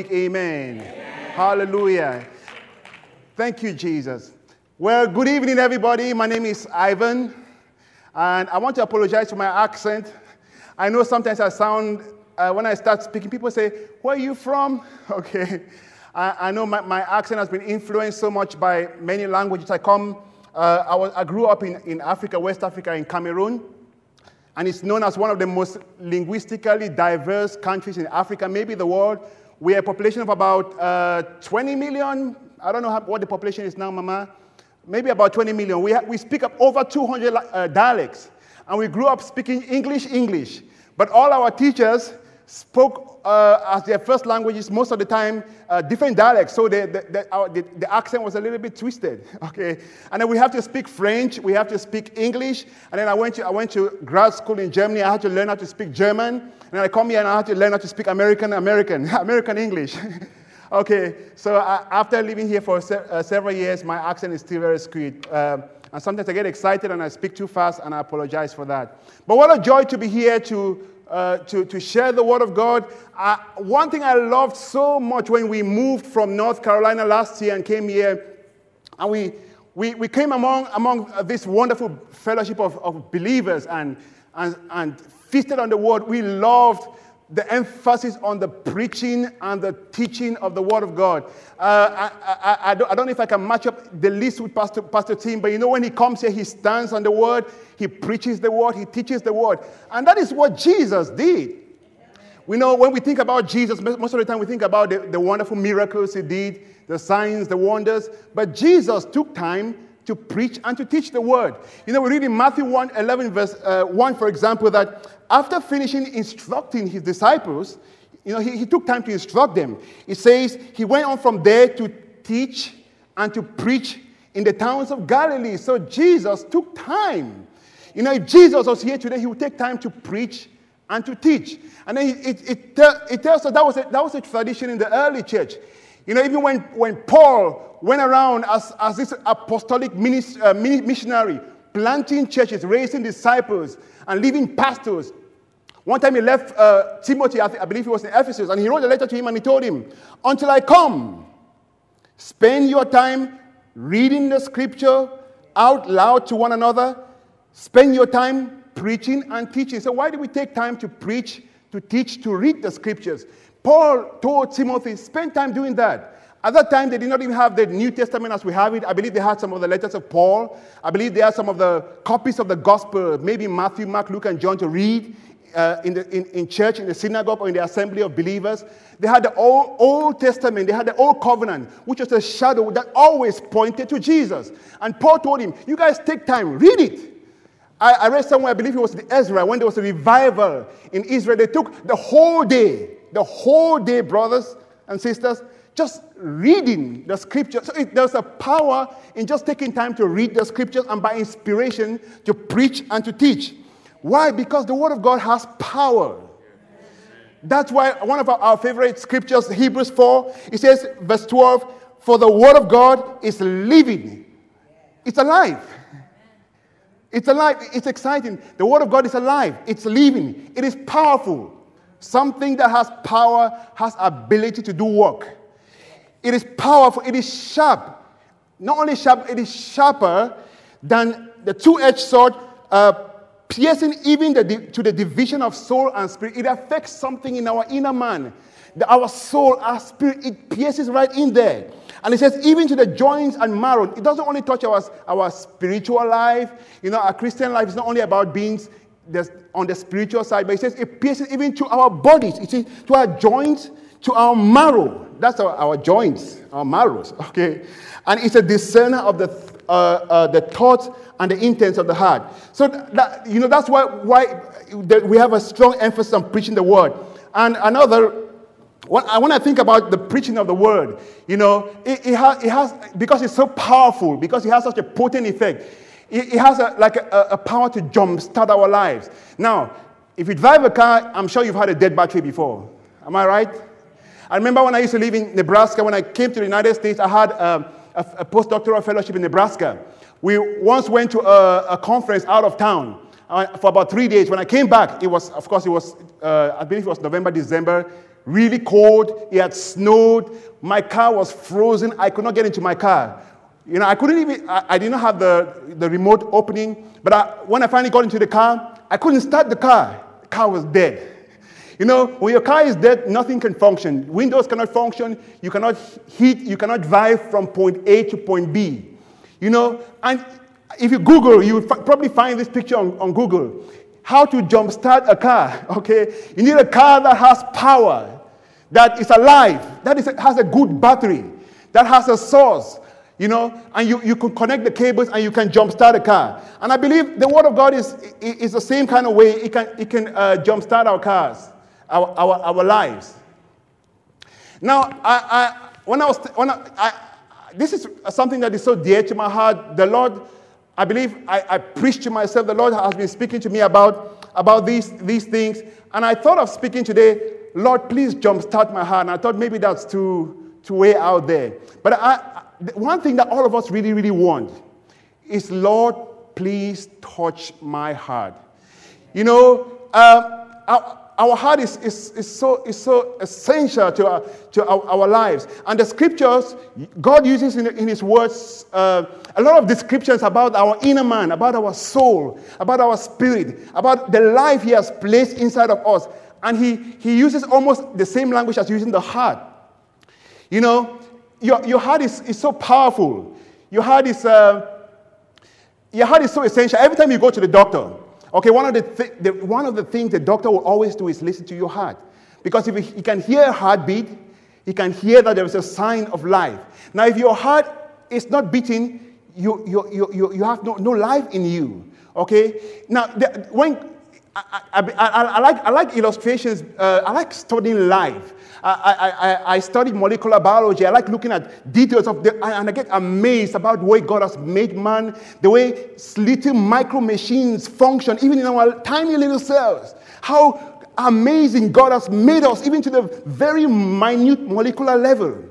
Amen. Amen. Hallelujah. Thank you, Jesus. Well, good evening, everybody. My name is Ivan, and I want to apologize for my accent. I know sometimes I sound, when I start speaking, people say, where are you from? Okay. I know my accent has been influenced so much by many languages. I grew up in Africa, West Africa, in Cameroon. And it's known as one of the most linguistically diverse countries in Africa, maybe the world. We have a population of about 20 million. I don't know what the population is now, Mama. Maybe about 20 million. We speak up over 200 dialects. And we grew up speaking English. But all our teachers spoke as their first languages most of the time, different dialects. So the accent was a little bit twisted. Okay, and then we have to speak French. We have to speak English. And then I went to grad school in Germany. I had to learn how to speak German. And then I come here and I had to learn how to speak American English. Okay, so after living here for several years, my accent is still very skewed. And sometimes I get excited and I speak too fast, and I apologize for that. But what a joy to be here to share the Word of God. One thing I loved so much when we moved from North Carolina last year and came here, and we came among this wonderful fellowship of believers and feasted on the Word. We loved the emphasis on the preaching and the teaching of the Word of God. I don't know if I can match up the list with Pastor Tim, but you know when he comes here, he stands on the Word, he preaches the Word, he teaches the Word. And that is what Jesus did. We know when we think about Jesus, most of the time we think about the wonderful miracles he did, the signs, the wonders. But Jesus took time to preach and to teach the Word. You know, we read in Matthew 11, verse 1, for example, that after finishing instructing his disciples, you know, he took time to instruct them. It says he went on from there to teach and to preach in the towns of Galilee. So Jesus took time. You know, if Jesus was here today, he would take time to preach and to teach. And then it tells us that was a tradition in the early church. You know, even when Paul went around as this apostolic missionary, planting churches, raising disciples, and leaving pastors. One time he left Timothy, I believe he was in Ephesus, and he wrote a letter to him and he told him, until I come, spend your time reading the scripture out loud to one another. Spend your time preaching and teaching. So why do we take time to preach, to teach, to read the scriptures? Paul told Timothy, spend time doing that. At that time, they did not even have the New Testament as we have it. I believe they had some of the letters of Paul. I believe they had some of the copies of the gospel, maybe Matthew, Mark, Luke, and John to read in church, in the synagogue, or in the assembly of believers. They had the Old Testament. They had the Old Covenant, which was a shadow that always pointed to Jesus. And Paul told him, you guys take time, read it. I read somewhere, I believe it was in Ezra, when there was a revival in Israel. They took the whole day. The whole day, brothers and sisters, just reading the scriptures. So there's a power in just taking time to read the scriptures and by inspiration to preach and to teach. Why? Because the Word of God has power. That's why one of our favorite scriptures, Hebrews 4, it says, verse 12, for the Word of God is living. It's alive. It's alive. It's exciting. The Word of God is alive. It's living. It is powerful. Something that has power has ability to do work. It is powerful. It is sharp. Not only sharp, it is sharper than the two-edged sword, piercing even to the division of soul and spirit. It affects something in our inner man, our soul, our spirit. It pierces right in there. And it says even to the joints and marrow. It doesn't only touch our spiritual life. You know, our Christian life is not only about being on the spiritual side, but it says it pierces even to our bodies. It says to our joints, to our marrow. That's our joints, our marrows. Okay, and it's a discerner of the thoughts and the intents of the heart. So that, you know, that's why we have a strong emphasis on preaching the word. And another. When I think about the preaching of the word, you know, it has because it's so powerful, because it has such a potent effect. It has a power to jumpstart our lives. Now, if you drive a car, I'm sure you've had a dead battery before. Am I right? I remember when I used to live in Nebraska, when I came to the United States, I had a postdoctoral fellowship in Nebraska. We once went to a conference out of town for about 3 days. When I came back, it was, of course, I believe it was November, December, really cold. It had snowed. My car was frozen. I could not get into my car. You know, I couldn't even, I didn't have the remote opening. But when I finally got into the car, I couldn't start the car. The car was dead. You know, when your car is dead, nothing can function. Windows cannot function. You cannot heat. You cannot drive from point A to point B. You know, and if you Google, you will probably find this picture on Google. How to jumpstart a car, okay? You need a car that has power, that is alive, has a good battery, that has a source. You know, and you can connect the cables and you can jumpstart a car. And I believe the Word of God is the same kind of way it can jumpstart our cars, our lives. Now, this is something that is so dear to my heart. The Lord, I believe, I preached to myself. The Lord has been speaking to me about these things, and I thought of speaking today. Lord, please jumpstart my heart. And I thought maybe that's too way out there, but one thing that all of us really, really want is, Lord, please touch my heart. You know, our heart is so essential to our lives. And the scriptures, God uses in His words a lot of descriptions about our inner man, about our soul, about our spirit, about the life He has placed inside of us. And He uses almost the same language as using the heart. You know, your heart is so powerful. Your heart is so essential. Every time you go to the doctor, okay, one of the things the doctor will always do is listen to your heart, because if he can hear a heartbeat, he can hear that there is a sign of life. Now, if your heart is not beating, you have no life in you. Okay. Now, I like illustrations. I like studying life. I study molecular biology. I like looking at details and I get amazed about the way God has made man, the way little micro machines function, even in our tiny little cells. How amazing God has made us, even to the very minute molecular level.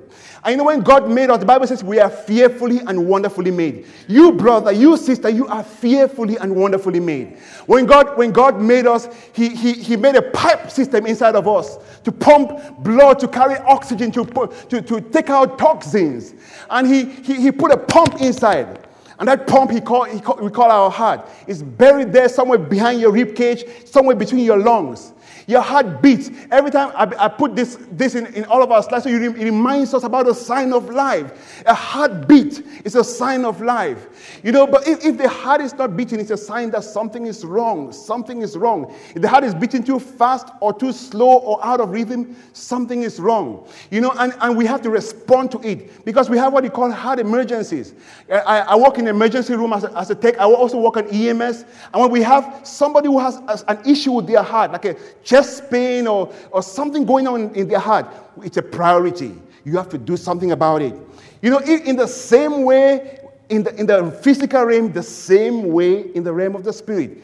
I know when God made us, the Bible says we are fearfully and wonderfully made. You, brother, you, sister, you are fearfully and wonderfully made. When God made us, He made a pipe system inside of us to pump blood, to carry oxygen, to take out toxins. And He put a pump inside. And that pump we call our heart. It's buried there somewhere behind your rib cage, somewhere between your lungs. Your heart beats. Every time I put this in all of our slides, so it reminds us about a sign of life. A heartbeat is a sign of life. You know, but if the heart is not beating, it's a sign that something is wrong. Something is wrong. If the heart is beating too fast or too slow or out of rhythm, something is wrong. You know, and we have to respond to it, because we have what you call heart emergencies. I work in the emergency room as a tech. I also work on EMS. And when we have somebody who has an issue with their heart, like a chest pain or something going on in their heart, it's a priority. You have to do something about it. You know, in the same way, in the physical realm, the same way in the realm of the spirit,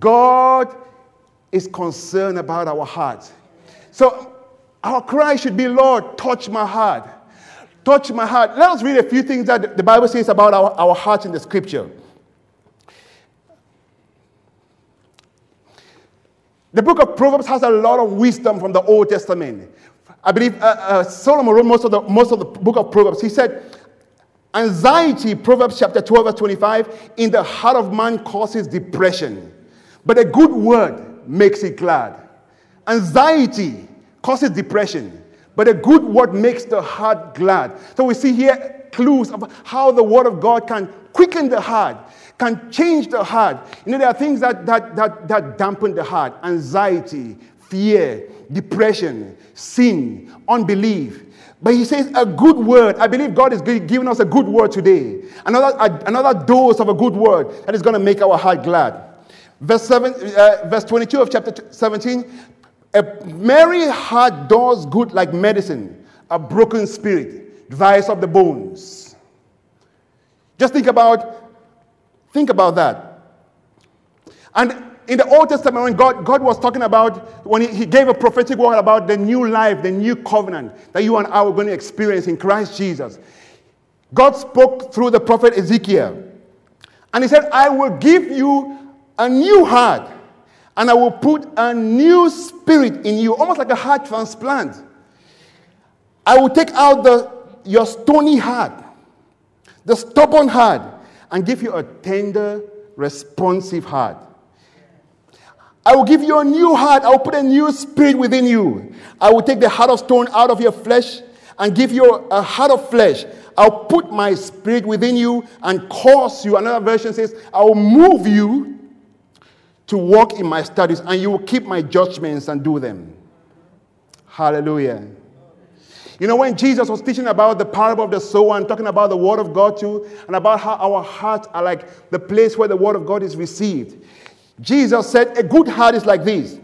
God is concerned about our hearts. So our cry should be, Lord, touch my heart. Touch my heart. Let us read a few things that the Bible says about our hearts in the scripture. The book of Proverbs has a lot of wisdom from the Old Testament. I believe Solomon wrote most of the book of Proverbs. He said, anxiety, Proverbs chapter 12, verse 25, in the heart of man causes depression, but a good word makes it glad. Anxiety causes depression, but a good word makes the heart glad. So we see here clues of how the word of God can quicken the heart, can change the heart. You know, there are things that dampen the heart: anxiety, fear, depression, sin, unbelief. But he says a good word. I believe God is giving us a good word today. Another dose of a good word that is going to make our heart glad. Verse 22 of chapter 17: a merry heart does good like medicine. A broken spirit dries up the bones. Just think about that. And in the Old Testament, when God was talking about, when he gave a prophetic word about the new life, the new covenant that you and I were going to experience in Christ Jesus, God spoke through the prophet Ezekiel. And he said, I will give you a new heart, and I will put a new spirit in you, almost like a heart transplant. I will take out your stony heart, the stubborn heart, and give you a tender, responsive heart. I will give you a new heart. I will put a new spirit within you. I will take the heart of stone out of your flesh and give you a heart of flesh. I'll put my spirit within you and cause you. Another version says, I will move you to walk in my statutes, and you will keep my judgments and do them. Hallelujah. You know, when Jesus was teaching about the parable of the sower and talking about the word of God too, and about how our hearts are like the place where the word of God is received, Jesus said, a good heart is like this.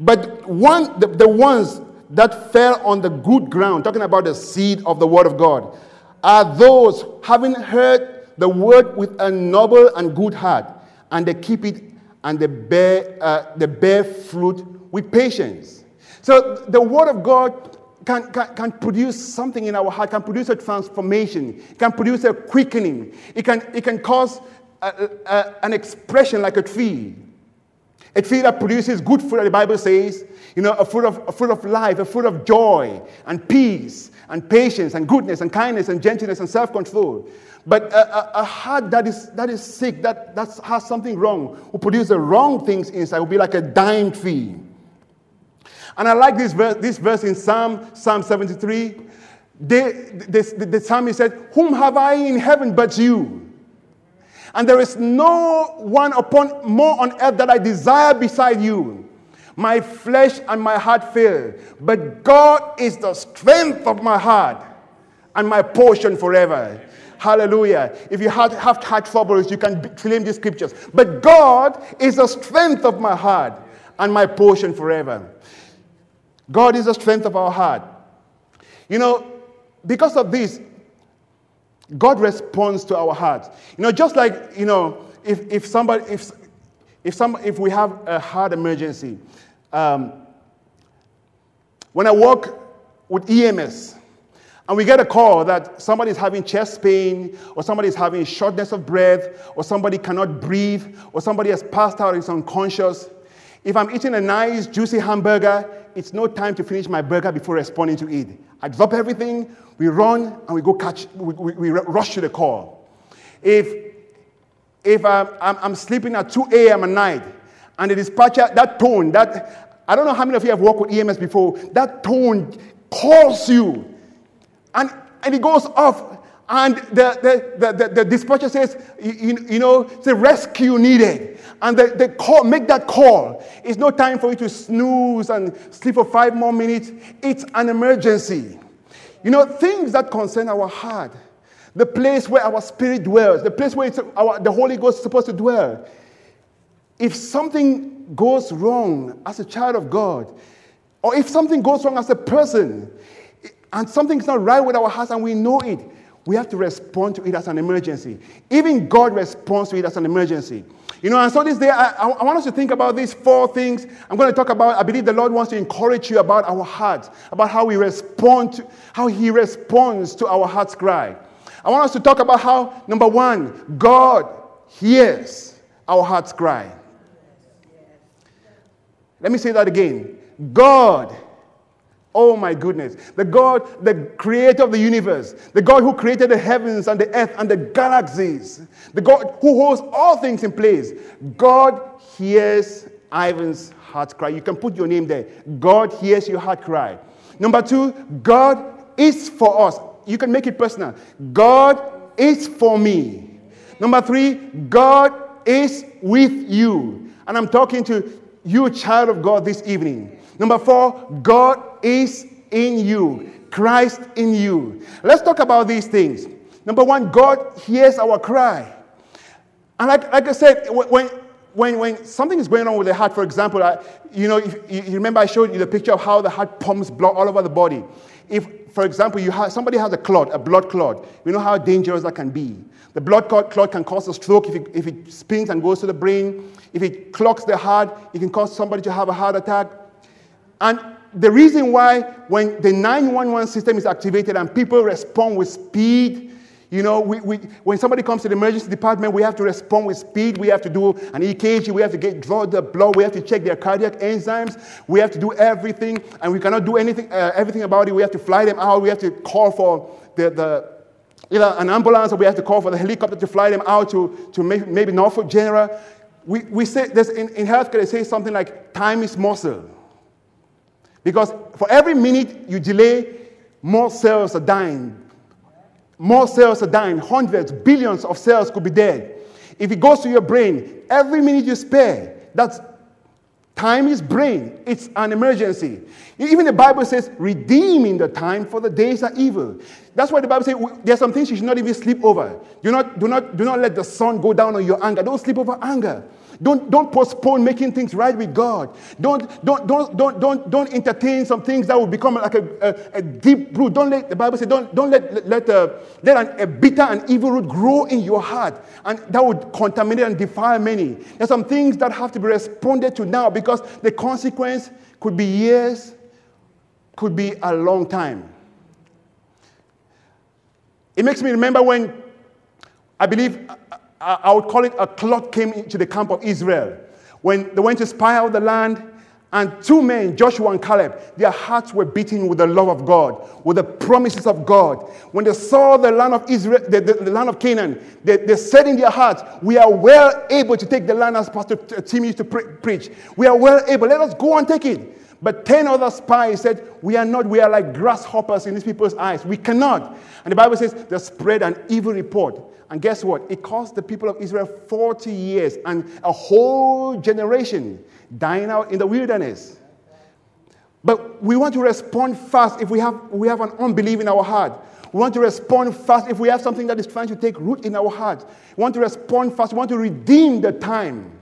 But the ones that fell on the good ground, talking about the seed of the word of God, are those having heard the word with a noble and good heart, and they keep it, and they bear fruit with patience. So the word of God can produce something in our heart, can produce a transformation, can produce a quickening. It can cause an expression like a tree. A tree that produces good fruit, the Bible says, you know, a fruit of life, a fruit of joy and peace and patience and goodness and kindness and gentleness and self-control. But a heart that is sick, that has something wrong, will produce the wrong things inside. It will be like a dying tree. And I like this verse in Psalm 73. The psalmist said, "Whom have I in heaven but you? And there is no one upon more on earth that I desire beside you. My flesh and my heart fail, but God is the strength of my heart and my portion forever." Amen. Hallelujah. If you have heart troubles, you can claim these scriptures. But God is the strength of my heart and my portion forever. God is the strength of our heart. You know, because of this, God responds to our hearts. You know, just like, you know, if we have a heart emergency, when I work with EMS and we get a call that somebody's having chest pain, or somebody's having shortness of breath, or somebody cannot breathe, or somebody has passed out or is unconscious, if I'm eating a nice juicy hamburger, it's no time to finish my burger before responding to it. I drop everything, we run, and we go we rush to the call. If I'm sleeping at 2 a.m. at night, and the dispatcher, that tone, that, I don't know how many of you have worked with EMS before, that tone calls you, and it goes off, and the dispatcher says, you know, it's a rescue needed. And the call, make that call. It's no time for you to snooze and sleep for 5 more minutes. It's an emergency. You know, things that concern our heart, the place where our spirit dwells, the place where the Holy Ghost is supposed to dwell. If something goes wrong as a child of God, or if something goes wrong as a person, and something's not right with our hearts and we know it, we have to respond to it as an emergency. Even God responds to it as an emergency. You know, and so this day, I want us to think about these 4 things I'm going to talk about. I believe the Lord wants to encourage you about our hearts, about how He responds to our heart's cry. I want us to talk about how, number 1, God hears our heart's cry. Let me say that again. God, oh my goodness, the God, the creator of the universe, the God who created the heavens and the earth and the galaxies, the God who holds all things in place, God hears Ivan's heart cry. You can put your name there. God hears your heart cry. Number 2, God is for us. You can make it personal. God is for me. Number 3, God is with you. And I'm talking to you, child of God, this evening. Number 4, God is in you. Christ in you. Let's talk about these things. Number 1, God hears our cry. And like I said, when something is going on with the heart, for example, you know, you remember I showed you the picture of how the heart pumps blood all over the body. If, for example, somebody has a clot, a blood clot, we know how dangerous that can be. The blood clot can cause a stroke if it spins and goes to the brain. If it clogs the heart, it can cause somebody to have a heart attack. And the reason why when the 911 system is activated and people respond with speed, You know, when somebody comes to the emergency department, we have to respond with speed. We have to do an EKG. We have to draw the blood. We have to check their cardiac enzymes. We have to do everything, and we cannot do everything about it. We have to fly them out. We have to call for either an ambulance, or we have to call for the helicopter to fly them out to maybe Norfolk General. We say this in healthcare, they say something like time is muscle. Because for every minute you delay, more cells are dying. More cells are dying. Hundreds, billions of cells could be dead. If it goes to your brain, every minute you spare, that's time is brain. It's an emergency. Even the Bible says, redeeming the time, for the days are evil. That's why the Bible says there are some things you should not even sleep over. Do not let the sun go down on your anger. Don't sleep over anger. Don't postpone making things right with God. Don't entertain some things that will become like a deep root. Don't let the Bible say don't let a bitter and evil root grow in your heart, and that would contaminate and defile many. There's some things that have to be responded to now, because the consequence could be years, could be a long time. It makes me remember when I believe. I would call it a clot came into the camp of Israel. When they went to spy out the land, and two men, Joshua and Caleb, their hearts were beating with the love of God, with the promises of God. When they saw the land of Israel, the land of Canaan, they said in their hearts, we are well able to take the land, as Pastor Tim used to preach. We are well able. Let us go and take it. But 10 other spies said, we are not. We are like grasshoppers in these people's eyes. We cannot. And the Bible says they spread an evil report. And guess what? It cost the people of Israel 40 years and a whole generation dying out in the wilderness. But we want to respond fast if we have an unbelief in our heart. We want to respond fast if we have something that is trying to take root in our heart. We want to respond fast. We want to redeem the time.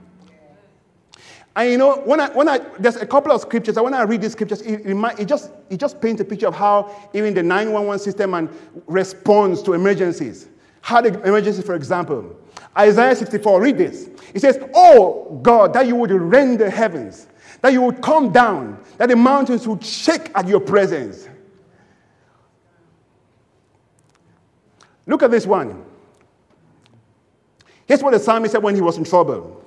And you know, when I there's a couple of scriptures, and when I read these scriptures, it just paints a picture of how even the 911 system and responds to emergencies. Had an emergency, for example. Isaiah 64, read this. It says, oh God, that you would rend the heavens, that you would come down, that the mountains would shake at your presence. Look at this one. Here's what the psalmist said when he was in trouble.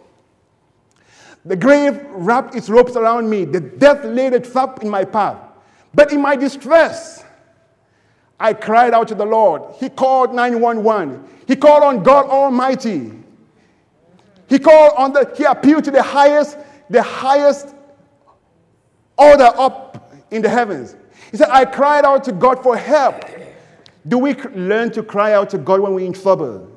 The grave wrapped its ropes around me. The death laid a trap in my path. But in my distress, I cried out to the Lord. He called 911. He called on God Almighty. He appealed to the highest order up in the heavens. He said, I cried out to God for help. Do we learn to cry out to God when we're in trouble?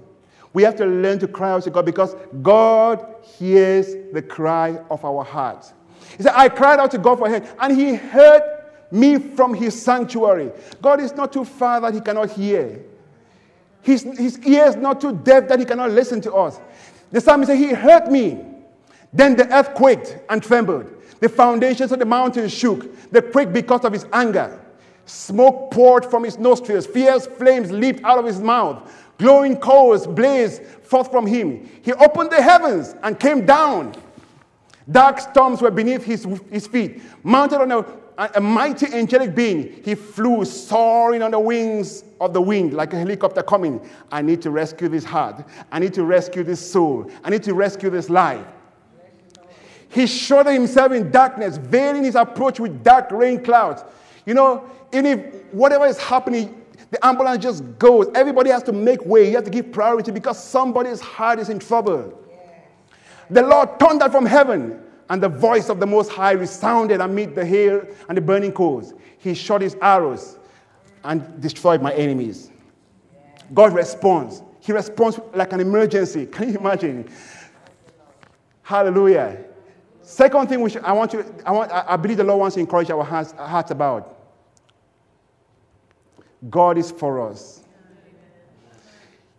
We have to learn to cry out to God, because God hears the cry of our hearts. He said, I cried out to God for help, and he heard me from his sanctuary. God is not too far that he cannot hear. His ear is not too deaf that he cannot listen to us. The psalmist said, he heard me. Then the earth quaked and trembled. The foundations of the mountains shook. They quaked because of his anger. Smoke poured from his nostrils. Fierce flames leaped out of his mouth. Glowing coals blazed forth from him. He opened the heavens and came down. Dark storms were beneath his feet. Mounted on a mighty angelic being, he flew, soaring on the wings of the wind, like a helicopter coming. I need to rescue this heart. I need to rescue this soul. I need to rescue this life. He shrouded himself in darkness, veiling his approach with dark rain clouds. You know, even if whatever is happening, the ambulance just goes. Everybody has to make way. You have to give priority, because somebody's heart is in trouble. The Lord thundered from heaven, and the voice of the Most High resounded amid the hail and the burning coals. He shot his arrows and destroyed my enemies. God responds. He responds like an emergency. Can you imagine? Hallelujah. Second thing I believe the Lord wants to encourage our hearts about. God is for us.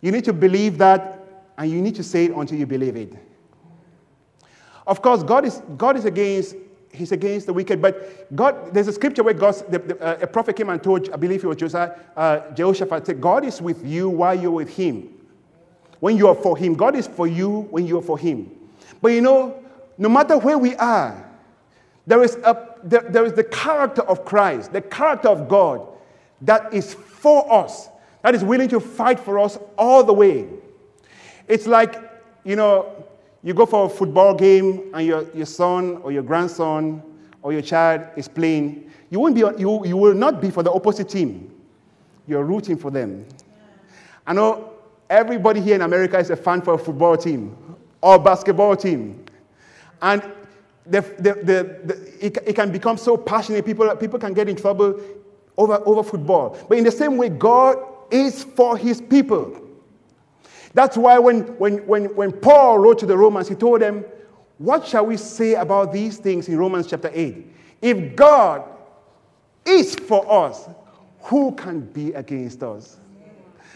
You need to believe that, and you need to say it until you believe it. Of course, God is against. He's against the wicked. But God, there's a scripture where a prophet came and told, I believe it was Jehoshaphat, said, God is with you while you're with him. When you are for him, God is for you when you are for him. But you know, no matter where we are, there is the character of Christ, the character of God that is for us, that is willing to fight for us all the way. It's like, you know, you go for a football game and your son or your grandson or your child is playing. You will not be for the opposite team. You're rooting for them. I know everybody here in America is a fan for a football team or a basketball team. And it can become so passionate. People can get in trouble over football. But in the same way, God is for his people. That's why when Paul wrote to the Romans, he told them, what shall we say about these things in Romans chapter 8? If God is for us, who can be against us?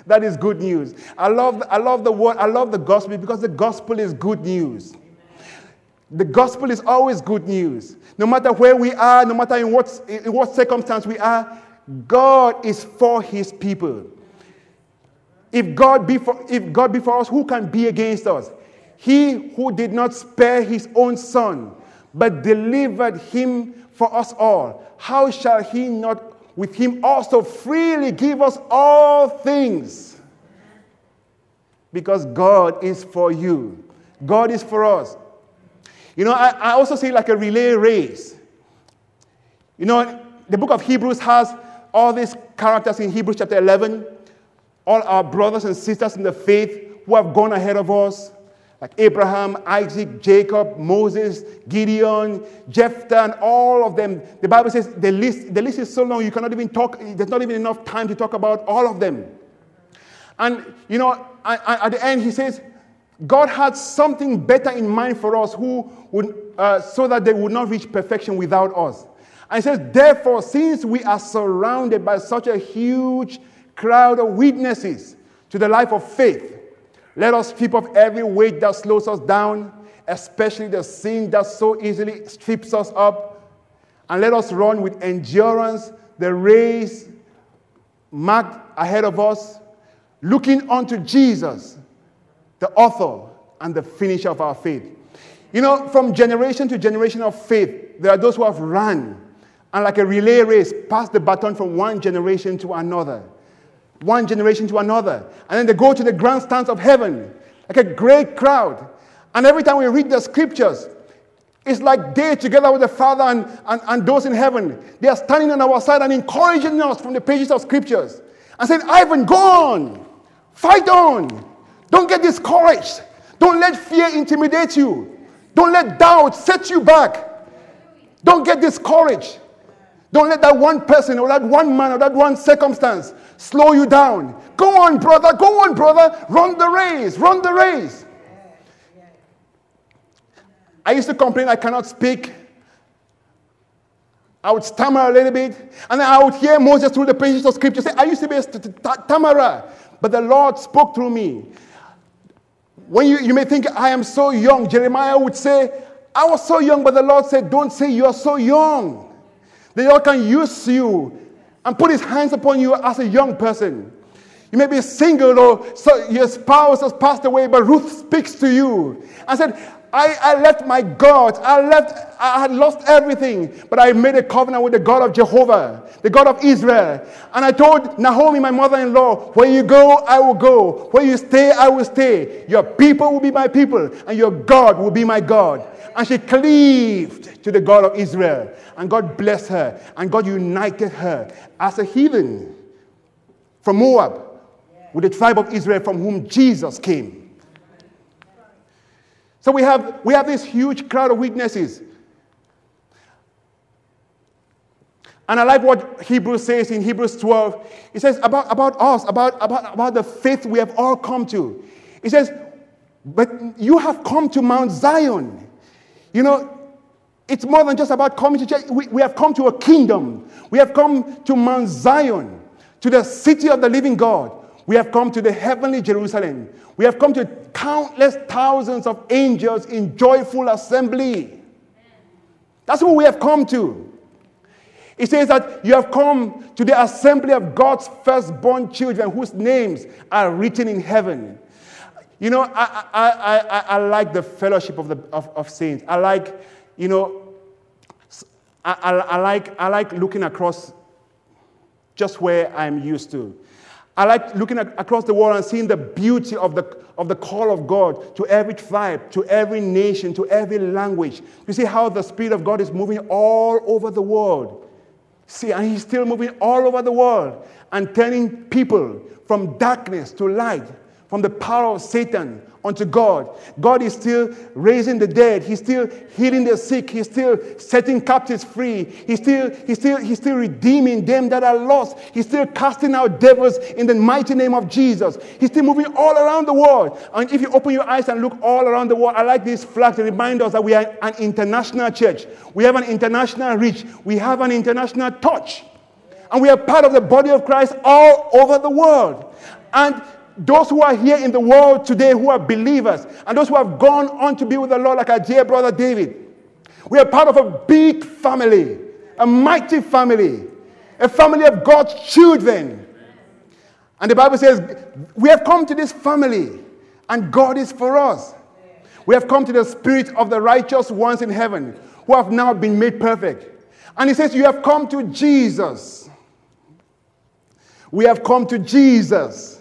That is good news. I love the word, I love the gospel, because the gospel is good news. The gospel is always good news. No matter where we are, no matter in what circumstance we are, God is for his people. If God be for us, who can be against us? He who did not spare his own son, but delivered him for us all, how shall he not with him also freely give us all things? Because God is for you. God is for us. You know, I also see like a relay race. You know, the book of Hebrews has all these characters in Hebrews chapter 11. All our brothers and sisters in the faith who have gone ahead of us, like Abraham, Isaac, Jacob, Moses, Gideon, Jephthah, and all of them. The Bible says the list is so long, you cannot even talk. There's not even enough time to talk about all of them. And, you know, at the end, he says, God had something better in mind for us so that they would not reach perfection without us. And he says, therefore, since we are surrounded by such a huge crowd of witnesses to the life of faith, let us strip off every weight that slows us down, especially the sin that so easily strips us up, and let us run with endurance the race marked ahead of us, looking unto Jesus, the author and the finisher of our faith. You know, from generation to generation of faith, there are those who have run, and like a relay race, passed the baton from one generation to another. One generation to another. And then they go to the grandstands of heaven, like a great crowd. And every time we read the scriptures, it's like they, together with the Father and those in heaven, they are standing on our side and encouraging us from the pages of scriptures. And saying, Ivan, go on. Fight on. Don't get discouraged. Don't let fear intimidate you. Don't let doubt set you back. Don't get discouraged. Don't let that one person or that one man or that one circumstance slow you down. Go on, brother. Go on, brother. Run the race. Run the race. I used to complain I cannot speak. I would stammer a little bit. And then I would hear Moses through the pages of scripture say, I used to be a stammerer, but the Lord spoke through me. When you may think, I am so young. Jeremiah would say, I was so young, but the Lord said, don't say you are so young. The Lord can use you and put his hands upon you as a young person. You may be single or so your spouse has passed away, but Ruth speaks to you and said, I left my God. I had lost everything, but I made a covenant with the God of Jehovah, the God of Israel. And I told Naomi, my mother-in-law, where you go, I will go. Where you stay, I will stay. Your people will be my people, and your God will be my God. And she cleaved to the God of Israel. And God blessed her. And God united her as a heathen from Moab with the tribe of Israel from whom Jesus came. So we have this huge crowd of witnesses. And I like what Hebrews says in Hebrews 12. It says about us, about the faith we have all come to. It says, but you have come to Mount Zion. You know, it's more than just about coming to church. We have come to a kingdom. We have come to Mount Zion, to the city of the living God. We have come to the heavenly Jerusalem. We have come to countless thousands of angels in joyful assembly. That's who we have come to. It says that you have come to the assembly of God's firstborn children whose names are written in heaven. You know, I like the fellowship of saints. I like, you know, I like looking across just where I'm used to. I like looking across the world and seeing the beauty of the call of God to every tribe, to every nation, to every language. You see how the Spirit of God is moving all over the world. See, and He's still moving all over the world and turning people from darkness to light, from the power of Satan unto God. God is still raising the dead. He's still healing the sick. He's still setting captives free. He's still redeeming them that are lost. He's still casting out devils in the mighty name of Jesus. He's still moving all around the world. And if you open your eyes and look all around the world, I like these flags to remind us that we are an international church. We have an international reach. We have an international touch. And we are part of the body of Christ all over the world. And those who are here in the world today who are believers and those who have gone on to be with the Lord like our dear brother David, we are part of a big family, a mighty family, a family of God's children. And the Bible says, we have come to this family and God is for us. We have come to the spirit of the righteous ones in heaven who have now been made perfect. And he says, you have come to Jesus. We have come to Jesus.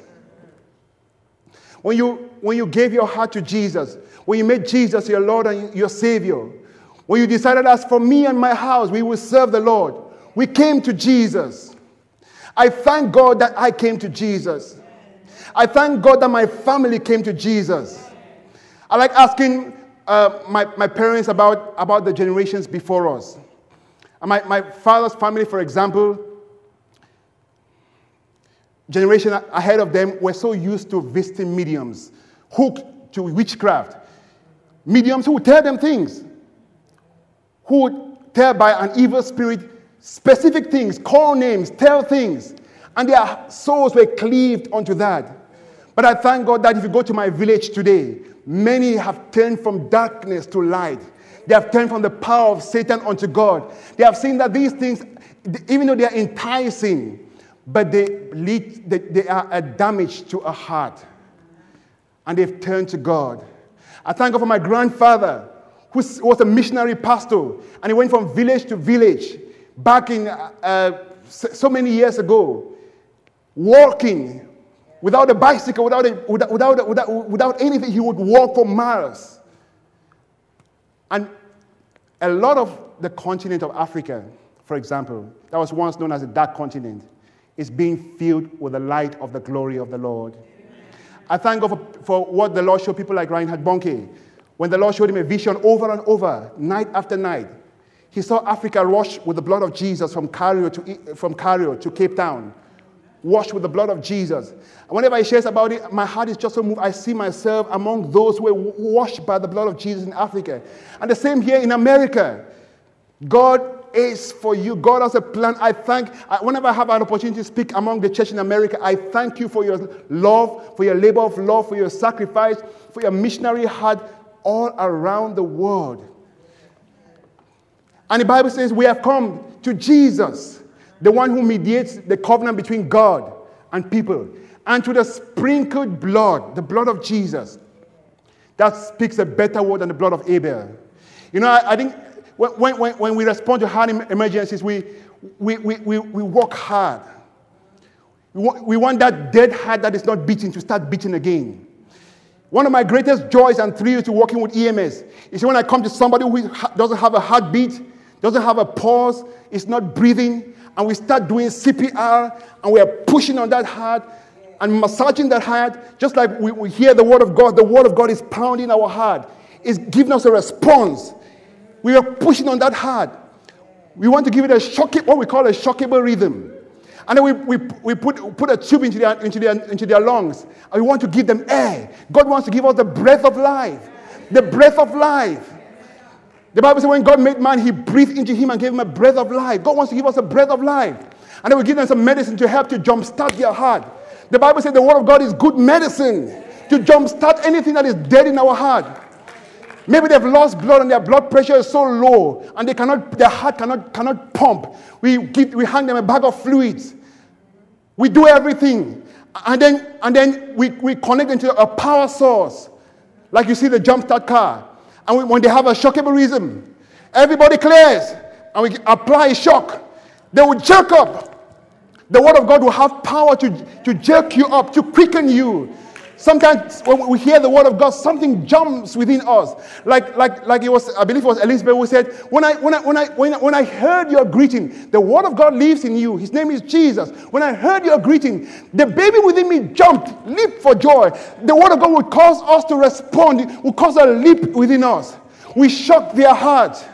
When you gave your heart to Jesus, when you made Jesus your Lord and your Savior, when you decided, as for me and my house, we will serve the Lord, we came to Jesus. I thank God that I came to Jesus. I thank God that my family came to Jesus. I like asking my parents about the generations before us. My father's family, for example, generation ahead of them were so used to visiting mediums, hooked to witchcraft. Mediums who would tell them things, who would tell by an evil spirit specific things, call names, tell things. And their souls were cleaved unto that. But I thank God that if you go to my village today, many have turned from darkness to light. They have turned from the power of Satan unto God. They have seen that these things, even though they are enticing, but they are a damage to a heart. And they've turned to God. I thank God for my grandfather, who was a missionary pastor. And he went from village to village back in so many years ago, walking without a bicycle, without anything. He would walk for miles. And a lot of the continent of Africa, for example, that was once known as a dark continent, is being filled with the light of the glory of the Lord. Amen. I thank God for what the Lord showed people like Reinhard Bonnke. When the Lord showed him a vision over and over, night after night, he saw Africa wash with the blood of Jesus from Cairo to Cape Town. Washed with the blood of Jesus. And whenever he shares about it, my heart is just so moved. I see myself among those who were washed by the blood of Jesus in Africa. And the same here in America. God is for you. God has a plan. Whenever I have an opportunity to speak among the church in America, I thank you for your love, for your labor of love, for your sacrifice, for your missionary heart all around the world. And the Bible says we have come to Jesus, the one who mediates the covenant between God and people, and to the sprinkled blood, the blood of Jesus. That speaks a better word than the blood of Abel. You know, I think when we respond to hard emergencies, we work hard. We want that dead heart that is not beating to start beating again. One of my greatest joys and thrills to working with EMS is when I come to somebody who doesn't have a heartbeat, doesn't have a pulse, is not breathing, and we start doing CPR, and we are pushing on that heart and massaging that heart, just like we hear the word of God. The word of God is pounding our heart. It's giving us a response. We are pushing on that hard. We want to give it a what we call a shockable rhythm. And then we put a tube into their lungs. And we want to give them air. God wants to give us the breath of life. The breath of life. The Bible says when God made man, he breathed into him and gave him a breath of life. God wants to give us a breath of life. And then we give them some medicine to help to jumpstart their heart. The Bible says the word of God is good medicine to jumpstart anything that is dead in our heart. Maybe they've lost blood and their blood pressure is so low and their heart cannot pump. We hand them a bag of fluids. We do everything. And then we connect them to a power source. Like you see the jumpstart car. And when they have a shockable rhythm, everybody clears and we apply shock. They will jerk up. The word of God will have power to jerk you up, to quicken you. Sometimes when we hear the word of God, something jumps within us. Like it was, I believe it was Elizabeth who said, when I heard your greeting, the word of God lives in you. His name is Jesus. When I heard your greeting, the baby within me jumped, leaped for joy. The word of God will cause us to respond. It will cause a leap within us. We shock their hearts.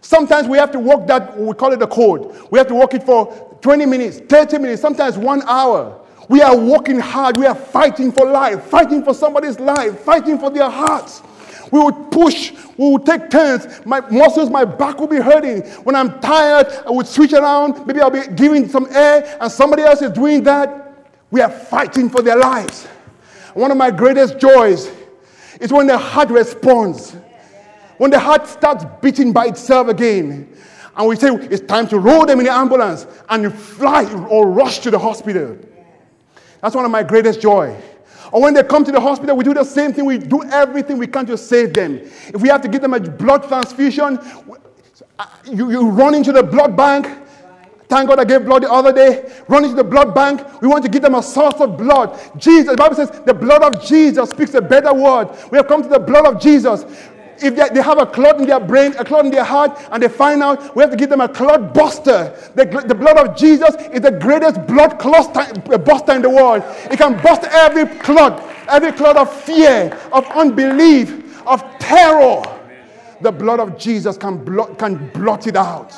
Sometimes we have to walk that, we call it a code. We have to walk it for 20 minutes, 30 minutes, sometimes 1 hour. We are working hard. We are fighting for life, fighting for somebody's life, fighting for their hearts. We would push. We would take turns. My muscles, my back will be hurting. When I'm tired, I would switch around. Maybe I'll be giving some air, and somebody else is doing that. We are fighting for their lives. One of my greatest joys is when the heart responds, when the heart starts beating by itself again. And we say, it's time to roll them in the ambulance and fly or rush to the hospital. That's one of my greatest joy. Or when they come to the hospital, we do the same thing. We do everything we can to save them. If we have to give them a blood transfusion, you run into the blood bank. Thank God I gave blood the other day. Run into the blood bank. We want to give them a source of blood. Jesus, the Bible says, the blood of Jesus speaks a better word. We have come to the blood of Jesus. If they have a clot in their brain, a clot in their heart, and they find out, we have to give them a clot buster. The blood of Jesus is the greatest blood buster in the world. It can bust every clot of fear, of unbelief, of terror. The blood of Jesus can blot it out.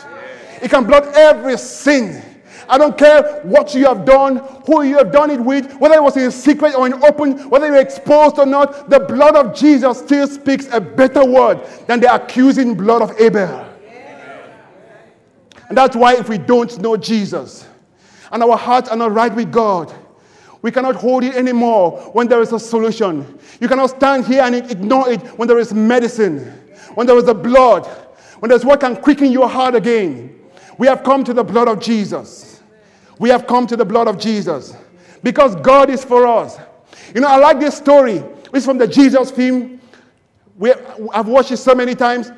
It can blot every sin. I don't care what you have done, who you have done it with, whether it was in secret or in open, whether you were exposed or not, the blood of Jesus still speaks a better word than the accusing blood of Abel. Yeah. And that's why if we don't know Jesus and our hearts are not right with God, we cannot hold it anymore when there is a solution. You cannot stand here and ignore it when there is medicine, when there is the blood, when there's what can quicken your heart again. We have come to the blood of Jesus. We have come to the blood of Jesus because God is for us. You know, I like this story. It's from the Jesus film. I've watched it so many times.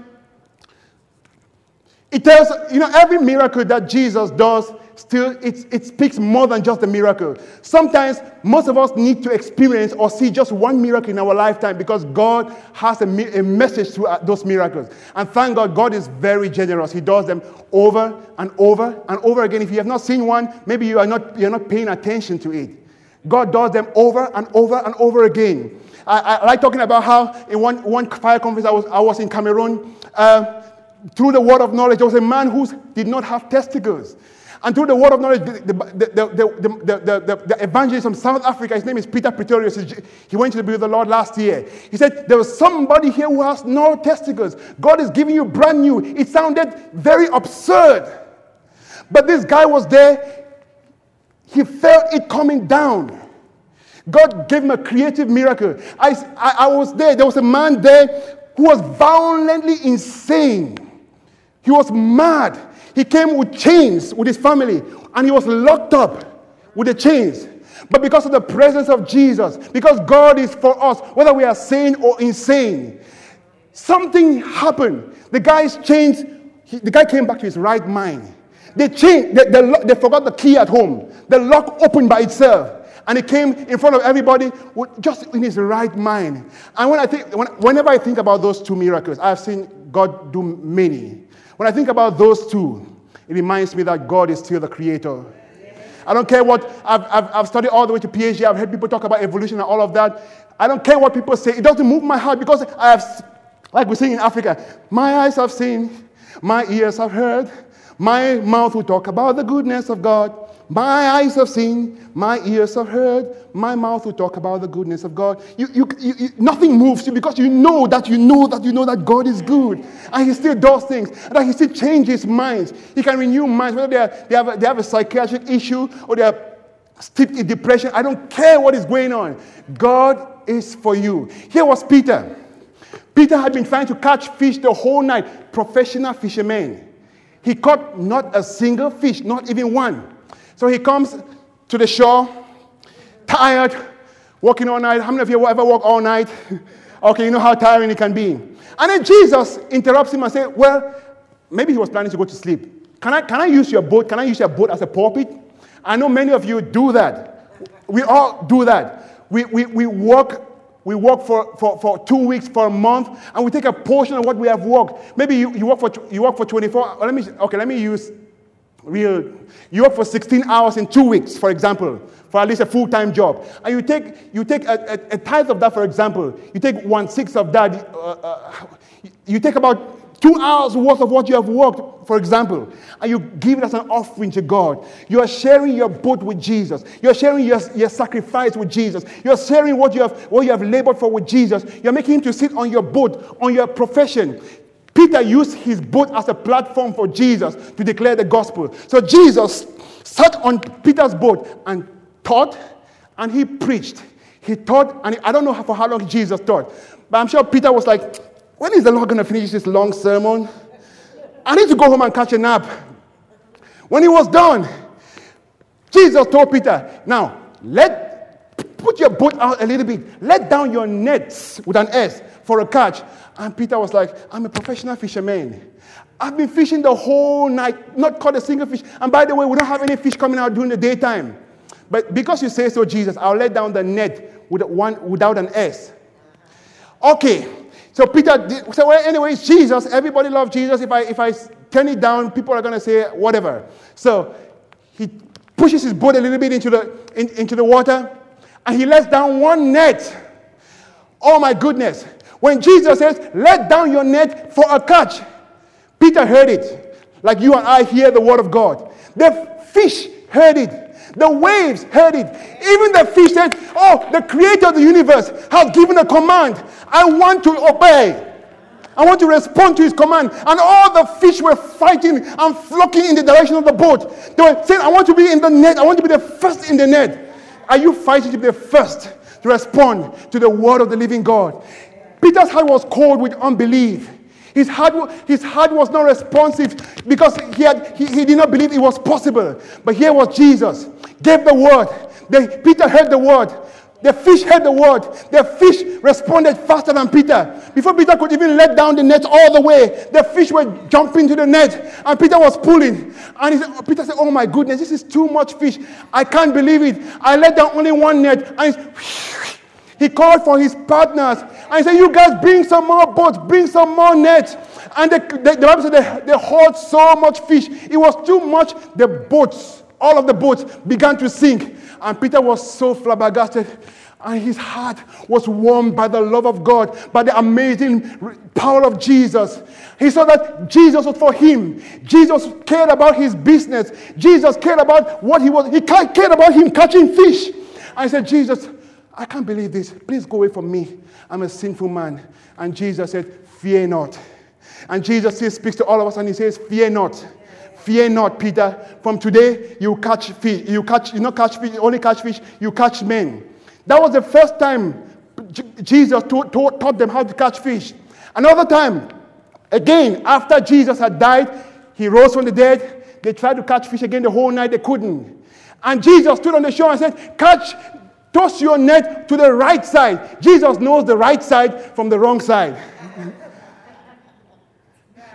It tells, every miracle that Jesus does, still, it speaks more than just a miracle. Sometimes, most of us need to experience or see just one miracle in our lifetime because God has a message through those miracles. And thank God, God is very generous. He does them over and over and over again. If you have not seen one, maybe you're not paying attention to it. God does them over and over and over again. I like talking about how in one fire conference I was in Cameroon. Through the word of knowledge, there was a man who did not have testicles. And through the word of knowledge, the evangelist from South Africa, his name is Peter. He went to be with the Lord last year. He said, there was somebody here who has no testicles. God is giving you brand new. It sounded very absurd. But this guy was there. He felt it coming down. God gave him a creative miracle. I was there. There was a man there who was violently insane. He was mad. He came with chains with his family, and he was locked up with the chains. But because of the presence of Jesus, because God is for us, whether we are sane or insane, something happened. The guy's chains, the guy came back to his right mind. They forgot the key at home. The lock opened by itself. And he came in front of everybody just in his right mind. And whenever I think about those two miracles, I've seen God do many. When I think about those two, it reminds me that God is still the creator. I don't care what, I've studied all the way to PhD, I've heard people talk about evolution and all of that. I don't care what people say. It doesn't move my heart because I have, like we sing in Africa, my eyes have seen, my ears have heard, my mouth will talk about the goodness of God. My eyes have seen, my ears have heard, my mouth will talk about the goodness of God. You nothing moves you because you know that God is good. And he still does things. And that he still changes minds. He can renew minds, whether they have a psychiatric issue or they are steeped in depression. I don't care what is going on. God is for you. Here was Peter. Peter had been trying to catch fish the whole night. Professional fisherman. He caught not a single fish, not even one. So he comes to the shore, tired, walking all night. How many of you ever walk all night? Okay, you know how tiring it can be. And then Jesus interrupts him and says, well, maybe he was planning to go to sleep. Can I use your boat? Can I use your boat as a pulpit? I know many of you do that. We all do that. We work for 2 weeks, for a month, and we take a portion of what we have worked. Maybe you work for 24. You work for 16 hours in 2 weeks, for example, for at least a full-time job, and you take a tithe of that, for example. You take 1/6 of that. You take about 2 hours worth of what you have worked, for example, and you give it as an offering to God. You are sharing your boat with Jesus. You are sharing your sacrifice with Jesus. You are sharing what you have labored for with Jesus. You are making him to sit on your boat, on your profession. Peter used his boat as a platform for Jesus to declare the gospel. So Jesus sat on Peter's boat and taught, and he preached. He taught, and I don't know for how long Jesus taught, but I'm sure Peter was like, when is the Lord going to finish this long sermon? I need to go home and catch a nap. When he was done, Jesus told Peter, now, put your boat out a little bit. Let down your nets with an S for a catch. And Peter was like, I'm a professional fisherman. I've been fishing the whole night, not caught a single fish. And by the way, we don't have any fish coming out during the daytime. But because you say so, Jesus, I'll let down the net without an S. Okay. So Peter said, well, anyway, it's Jesus. Everybody loves Jesus. If I turn it down, people are going to say whatever. So he pushes his boat a little bit into the water. And he lets down one net. Oh my goodness. When Jesus says, let down your net for a catch, Peter heard it. Like you and I hear the word of God. The fish heard it. The waves heard it. Even the fish said, oh, the creator of the universe has given a command. I want to obey. I want to respond to his command. And all the fish were fighting and flocking in the direction of the boat. They were saying, I want to be in the net. I want to be the first in the net. Are you fighting to be the first to respond to the word of the living God? Peter's heart was cold with unbelief. His heart was not responsive because he did not believe it was possible. But here was Jesus, gave the word. Peter heard the word. The fish heard the word. The fish responded faster than Peter. Before Peter could even let down the net all the way, the fish were jumping to the net, and Peter was pulling. And Peter said, oh my goodness, this is too much fish. I can't believe it. I let down only one net. And he called for his partners. And he said, you guys bring some more boats, bring some more nets. And the Bible said they hauled so much fish. It was too much. The boats, all of the boats began to sink. And Peter was so flabbergasted, and his heart was warmed by the love of God, by the amazing power of Jesus. He saw that Jesus was for him. Jesus cared about his business. Jesus cared about what he was. He cared about him catching fish. And I said, Jesus, I can't believe this. Please go away from me. I'm a sinful man. And Jesus said, fear not. And Jesus speaks to all of us, and he says, fear not. Fear not, Peter. From today, you catch fish. You not catch fish. You only catch fish. You catch men. That was the first time Jesus taught them how to catch fish. Another time, again, after Jesus had died, he rose from the dead. They tried to catch fish again the whole night. They couldn't. And Jesus stood on the shore and said, toss your net to the right side. Jesus knows the right side from the wrong side.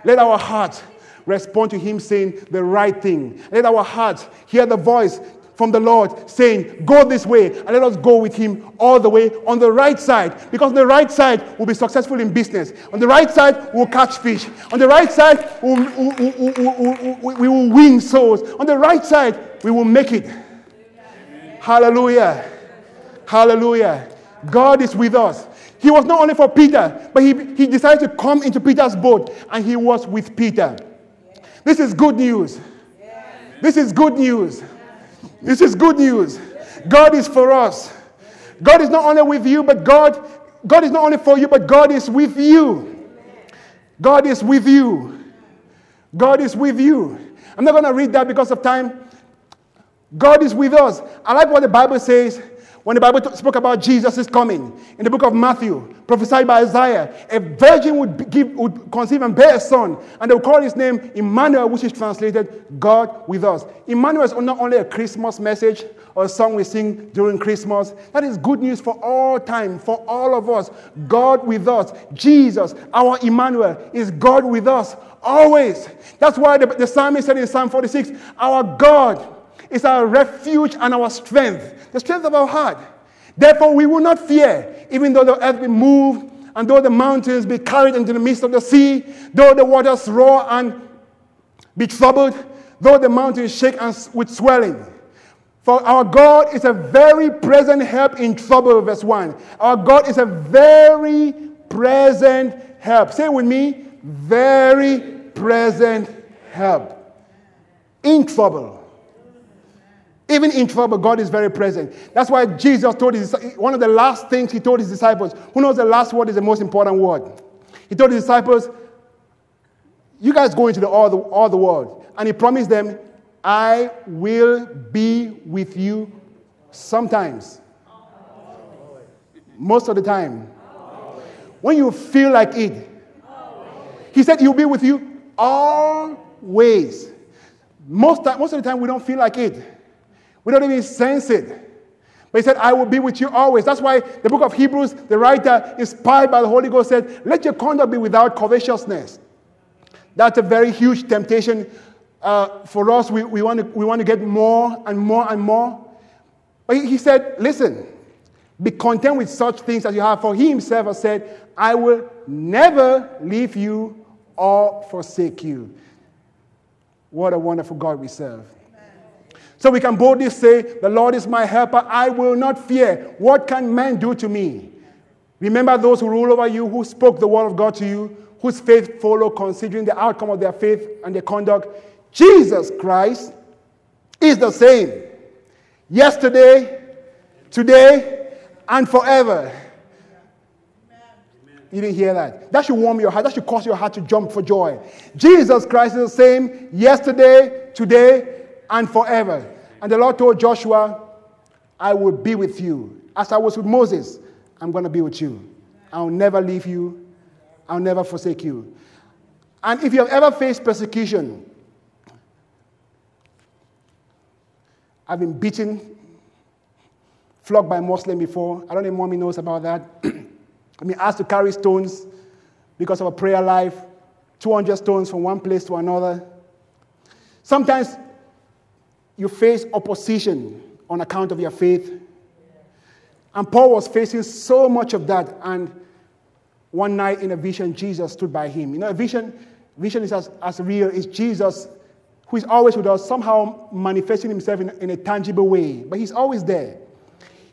Let our hearts respond to him saying the right thing. Let our hearts hear the voice from the Lord saying, go this way, and let us go with him all the way on the right side. Because on the right side, we'll be successful in business. On the right side, we'll catch fish. On the right side, we will win souls. On the right side, we will make it. Amen. Hallelujah. Hallelujah. God is with us. He was not only for Peter, but he decided to come into Peter's boat, and he was with Peter. This is good news. This is good news. This is good news. God is for us. God is not only with you, but God is not only for you, but God is with you. God is with you. God is with you. I'm not going to read that because of time. God is with us. I like what the Bible says. When the Bible spoke about Jesus' coming, in the book of Matthew, prophesied by Isaiah, a virgin would conceive and bear a son, and they would call his name Emmanuel, which is translated God with us. Emmanuel is not only a Christmas message or a song we sing during Christmas. That is good news for all time, for all of us. God with us. Jesus, our Emmanuel, is God with us always. That's why the psalmist said in Psalm 46, our God is our refuge and our strength, the strength of our heart. Therefore, we will not fear, even though the earth be moved, and though the mountains be carried into the midst of the sea, though the waters roar and be troubled, though the mountains shake with swelling. For our God is a very present help in trouble, verse 1. Our God is a very present help. Say it with me, very present help. In trouble. Even in trouble, God is very present. That's why Jesus told his disciples, one of the last things he told his disciples, who knows the last word is the most important word? He told his disciples, you guys go into all the world. And he promised them, I will be with you sometimes. Always. Most of the time. Always. When you feel like it. Always. He said he'll be with you always. Most of the time we don't feel like it. We don't even sense it. But he said, I will be with you always. That's why the book of Hebrews, the writer, inspired by the Holy Ghost, said, let your conduct be without covetousness. That's a very huge temptation for us. We want to get more and more and more. But he said, listen, be content with such things as you have. For he himself has said, I will never leave you or forsake you. What a wonderful God we serve. So we can boldly say, the Lord is my helper. I will not fear. What can man do to me? Remember those who rule over you, who spoke the word of God to you, whose faith follow, considering the outcome of their faith and their conduct. Jesus Christ is the same. Yesterday, today, and forever. You didn't hear that. That should warm your heart. That should cause your heart to jump for joy. Jesus Christ is the same. Yesterday, today, and forever. And the Lord told Joshua, I will be with you. As I was with Moses, I'm going to be with you. I'll never leave you. I'll never forsake you. And if you have ever faced persecution, I've been beaten, flogged by Muslim before. I don't know if mommy knows about that. I've been asked to carry stones because of a prayer life, 200 stones from one place to another. Sometimes you face opposition on account of your faith. And Paul was facing so much of that. And one night in a vision, Jesus stood by him. You know, a vision is as real. It's Jesus, who is always with us, somehow manifesting himself in a tangible way. But he's always there.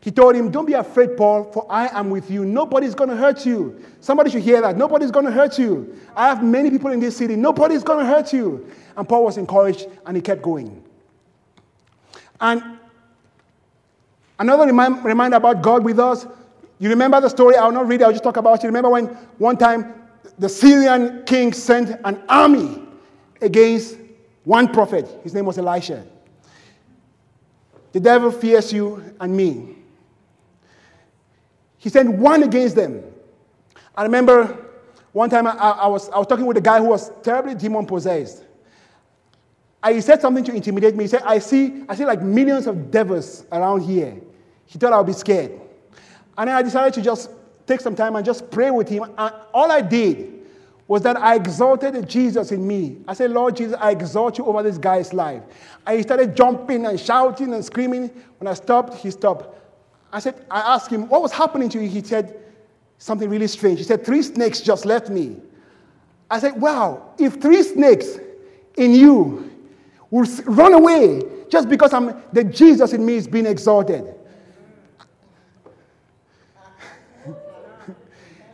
He told him, don't be afraid, Paul, for I am with you. Nobody's going to hurt you. Somebody should hear that. Nobody's going to hurt you. I have many people in this city. Nobody's going to hurt you. And Paul was encouraged, and he kept going. And another reminder about God with us, you remember the story, I will not read it, I will just talk about it. Remember when one time the Syrian king sent an army against one prophet. His name was Elisha. The devil fears you and me. He sent one against them. I remember one time I was talking with a guy who was terribly demon-possessed. He said something to intimidate me. He said, I see like millions of devils around here. He thought I would be scared. And then I decided to just take some time and just pray with him. And all I did was that I exalted Jesus in me. I said, Lord Jesus, I exalt you over this guy's life. And he started jumping and shouting and screaming. When I stopped, he stopped. I asked him, what was happening to you? He said, something really strange. He said, 3 snakes just left me. I said, wow, if 3 snakes in you will run away just because the Jesus in me is being exalted.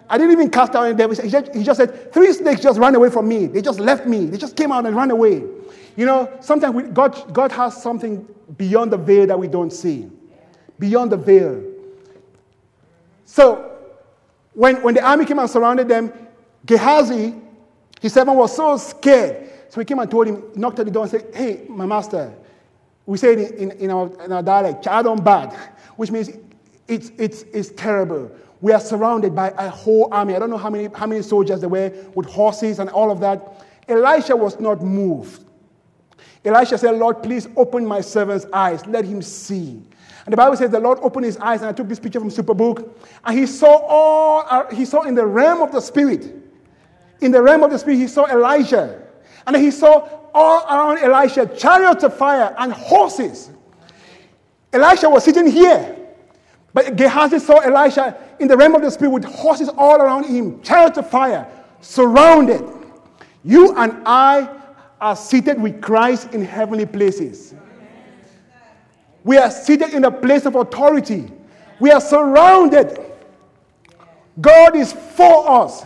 I didn't even cast out any devil. He just said, 3 snakes just ran away from me. They just left me. They just came out and ran away. You know, sometimes God has something beyond the veil that we don't see. Beyond the veil. So, when the army came and surrounded them, Gehazi, his servant, was so scared. So he came and told him, knocked at the door and said, hey, my master, we say it in our dialect, chadon bad, which means it's terrible. We are surrounded by a whole army. I don't know how many soldiers there were with horses and all of that. Elisha was not moved. Elisha said, Lord, please open my servant's eyes. Let him see. And the Bible says the Lord opened his eyes, and I took this picture from Superbook, and he saw in the realm of the Spirit. In the realm of the Spirit, he saw Elijah. And he saw all around Elisha chariots of fire and horses. Elisha was sitting here. But Gehazi saw Elisha in the realm of the spirit with horses all around him, chariots of fire, surrounded. You and I are seated with Christ in heavenly places. We are seated in a place of authority. We are surrounded. God is for us.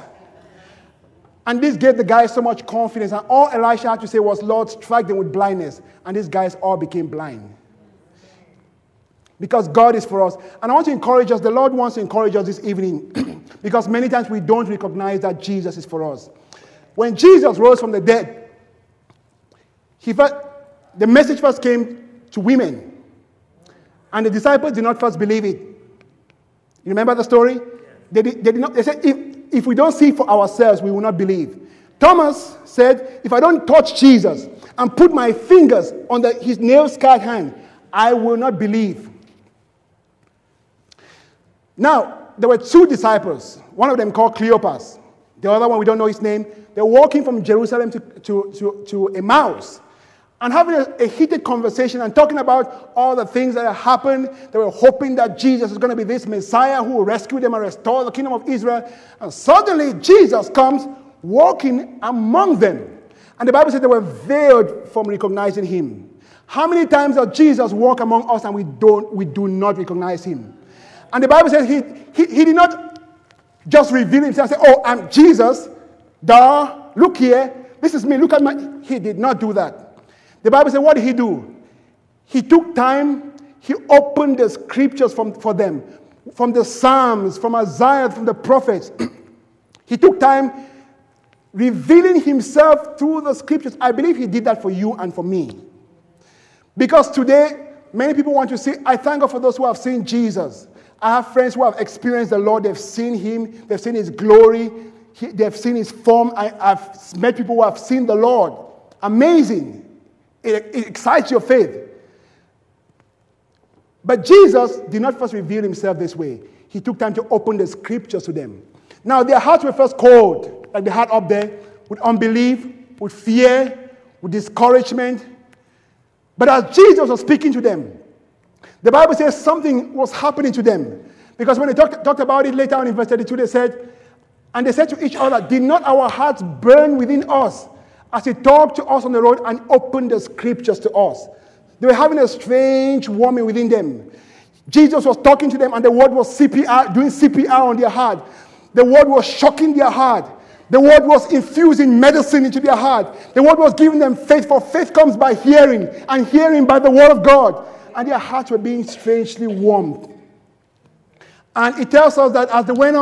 And this gave the guy so much confidence. And all Elisha had to say was, Lord, strike them with blindness. And these guys all became blind. Because God is for us. And I want to encourage us, the Lord wants to encourage us this evening. Because many times we don't recognize that Jesus is for us. When Jesus rose from the dead, the message first came to women. And the disciples did not first believe it. You remember the story? They said, if we don't see for ourselves, we will not believe. Thomas said, if I don't touch Jesus and put my fingers on his nail-scarred hand, I will not believe. Now, there were two disciples. One of them called Cleopas. The other one, we don't know his name. They're walking from Jerusalem to Emmaus. And having a heated conversation and talking about all the things that have happened. They were hoping that Jesus was going to be this Messiah who will rescue them and restore the kingdom of Israel. And suddenly Jesus comes walking among them. And the Bible says they were veiled from recognizing him. How many times does Jesus walk among us and we do not recognize him? And the Bible says he did not just reveal himself and say, oh, I'm Jesus. Duh, look here. This is me. Look at my... He did not do that. The Bible says, what did he do? He took time, he opened the scriptures for them, from the Psalms, from Isaiah, from the prophets. He took time revealing himself through the scriptures. I believe he did that for you and for me. Because today, many people want to see, I thank God for those who have seen Jesus. I have friends who have experienced the Lord. They've seen him. They've seen his glory. They've seen his form. I've met people who have seen the Lord. Amazing. It excites your faith. But Jesus did not first reveal himself this way. He took time to open the scriptures to them. Now, their hearts were first cold, like the heart up there, with unbelief, with fear, with discouragement. But as Jesus was speaking to them, the Bible says something was happening to them. Because when they talked about it later on in verse 32, they said, and they said to each other, did not our hearts burn within us as he talked to us on the road and opened the scriptures to us? They were having a strange warming within them. Jesus was talking to them and the word was doing CPR on their heart. The word was shocking their heart. The word was infusing medicine into their heart. The word was giving them faith, for faith comes by hearing, and hearing by the word of God. And their hearts were being strangely warmed. And it tells us that as they went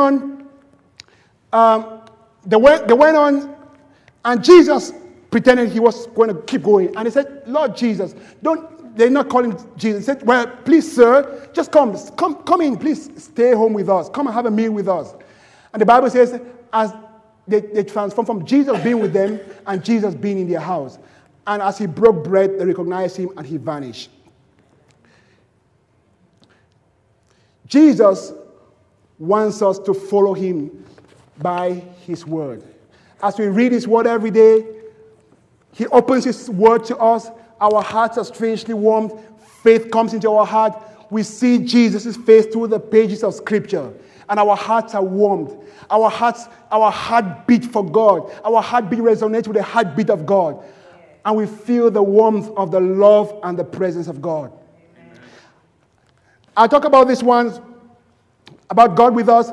on, and Jesus pretended he was going to keep going. And he said, Lord Jesus, they're not calling Jesus. He said, well, please, sir, just come in. Please stay home with us. Come and have a meal with us. And the Bible says, as they transformed from Jesus being with them and Jesus being in their house. And as he broke bread, they recognized him and he vanished. Jesus wants us to follow him by his word. As we read his word every day, he opens his word to us. Our hearts are strangely warmed. Faith comes into our heart. We see Jesus' face through the pages of scripture. And our hearts are warmed. Our heartbeat for God. Our heartbeat resonates with the heartbeat of God. And we feel the warmth of the love and the presence of God. Amen. I'll talk about this one, about God with us.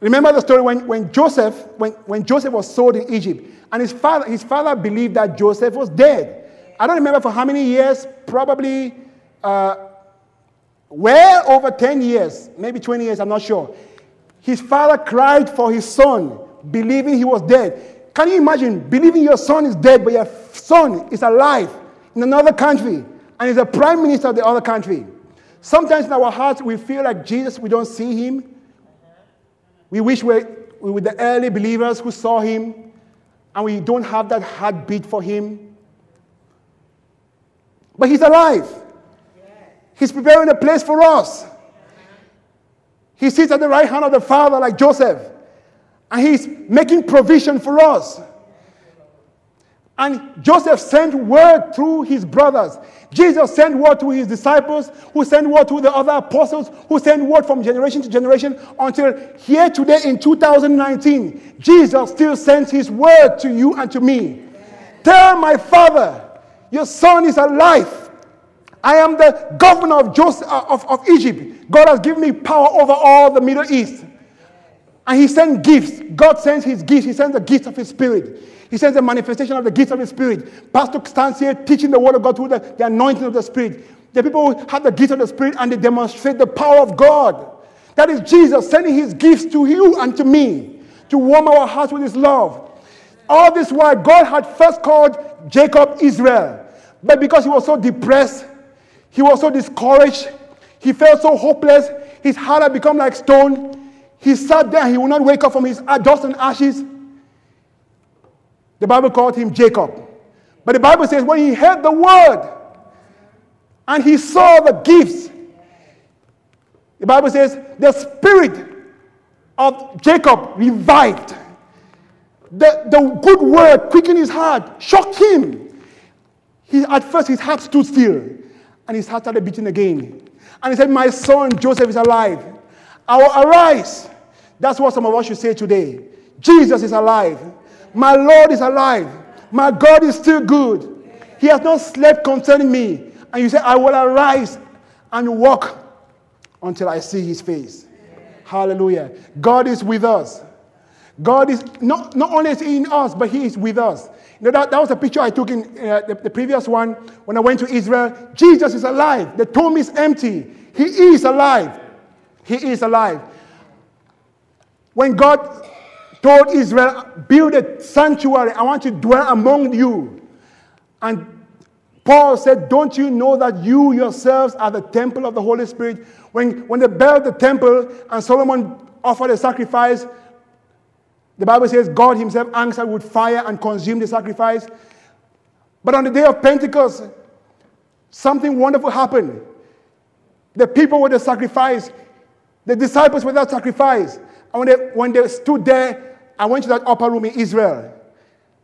Remember the story when Joseph was sold in Egypt, and his father believed that Joseph was dead. I don't remember for how many years, probably well over 10 years, maybe 20 years, I'm not sure. His father cried for his son, believing he was dead. Can you imagine believing your son is dead, but your son is alive in another country, and is a prime minister of the other country? Sometimes in our hearts, we feel like Jesus, we don't see him. We wish we were the early believers who saw him, and we don't have that heartbeat for him. But he's alive. He's preparing a place for us. He sits at the right hand of the Father like Joseph, and he's making provision for us. And Joseph sent word through his brothers. Jesus sent word to his disciples, who sent word to the other apostles, who sent word from generation to generation, until here today in 2019, Jesus still sends his word to you and to me. Tell my father, your son is alive. I am the governor of Egypt. God has given me power over all the Middle East. And he sent gifts. God sends his gifts. He sends the gifts of his spirit. He sends the manifestation of the gifts of the Spirit. Pastor stands here teaching the word of God through the anointing of the Spirit. The people who have the gifts of the Spirit, and they demonstrate the power of God. That is Jesus sending his gifts to you and to me to warm our hearts with his love. All this while, God had first called Jacob Israel. But because he was so depressed, he was so discouraged, he felt so hopeless, his heart had become like stone. He sat there, he would not wake up from his dust and ashes. The Bible called him Jacob. But the Bible says when he heard the word and he saw the gifts, the Bible says the spirit of Jacob revived. The good word quickened his heart, shocked him. At first his heart stood still, and his heart started beating again. And he said, my son Joseph is alive. I will arise. That's what some of us should say today. Jesus is alive. My Lord is alive. My God is still good. He has not slept concerning me. And you say, I will arise and walk until I see his face. Hallelujah. God is with us. God is not only is he in us, but he is with us. You know, that was a picture I took in the previous one when I went to Israel. Jesus is alive. The tomb is empty. He is alive. He is alive. When God told Israel, build a sanctuary. I want to dwell among you. And Paul said, don't you know that you yourselves are the temple of the Holy Spirit? When they built the temple and Solomon offered a sacrifice, the Bible says God himself answered with fire and consumed the sacrifice. But on the day of Pentecost, something wonderful happened. The people were the sacrifice. The disciples were that sacrifice. And when they stood there, I went to that upper room in Israel.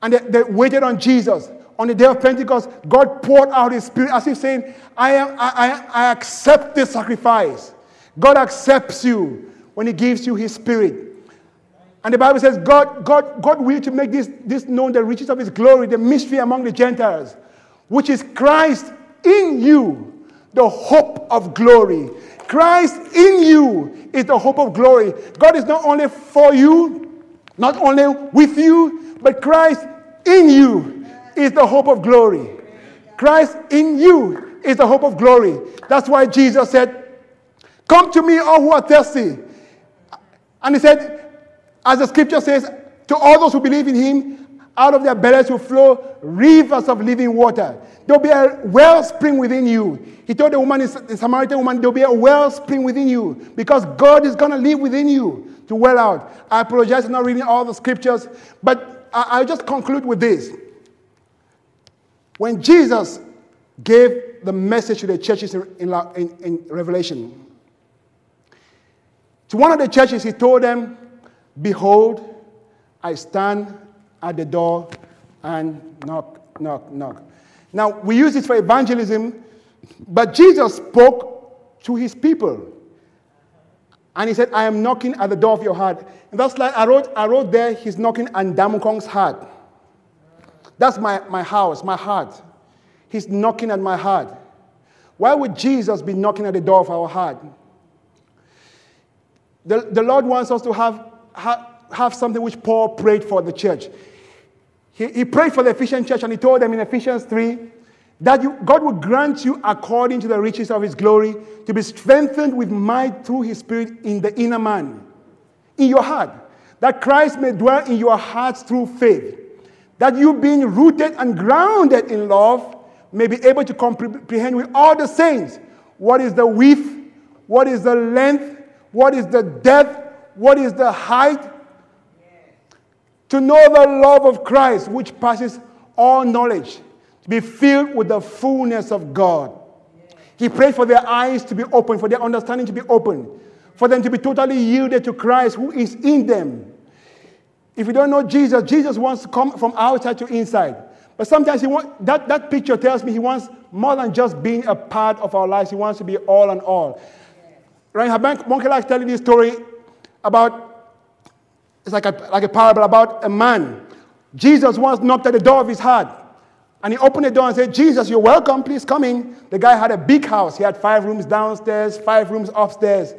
And they waited on Jesus. On the day of Pentecost, God poured out his spirit as if saying, I accept this sacrifice. God accepts you when he gives you his spirit. And the Bible says, God willed to make this known, the riches of his glory, the mystery among the Gentiles, which is Christ in you, the hope of glory. Christ in you is the hope of glory. God is not only for you, not only with you, but Christ in you is the hope of glory. Christ in you is the hope of glory. That's why Jesus said, come to me all who are thirsty. And he said, as the scripture says, to all those who believe in him, out of their bellies will flow rivers of living water. There'll be a wellspring within you. He told the woman, the Samaritan woman, there'll be a wellspring within you, because God is going to live within you to well out. I apologize for not reading all the scriptures, but I'll just conclude with this. When Jesus gave the message to the churches in Revelation, to one of the churches, he told them, behold, I stand at the door and knock, knock, knock. Now, we use this for evangelism, but Jesus spoke to his people. And he said, I am knocking at the door of your heart. In that slide, I wrote there, he's knocking at Damukong's heart. That's my house, my heart. He's knocking at my heart. Why would Jesus be knocking at the door of our heart? The Lord wants us to have something which Paul prayed for the church. He prayed for the Ephesian church, and he told them in Ephesians 3 that God will grant you according to the riches of his glory to be strengthened with might through his spirit in the inner man, in your heart, that Christ may dwell in your hearts through faith, that you being rooted and grounded in love may be able to comprehend with all the saints what is the width, what is the length, what is the depth, what is the height, to know the love of Christ, which passes all knowledge, to be filled with the fullness of God. He prayed for their eyes to be open, for their understanding to be open, for them to be totally yielded to Christ who is in them. If you don't know Jesus, Jesus wants to come from outside to inside. But sometimes that picture tells me he wants more than just being a part of our lives. He wants to be all and all. Right? Monkey likes telling this story about, it's like a parable about a man. Jesus once knocked at the door of his heart. And he opened the door and said, "Jesus, you're welcome. Please come in." The guy had a big house. He had 5 rooms downstairs, 5 rooms upstairs.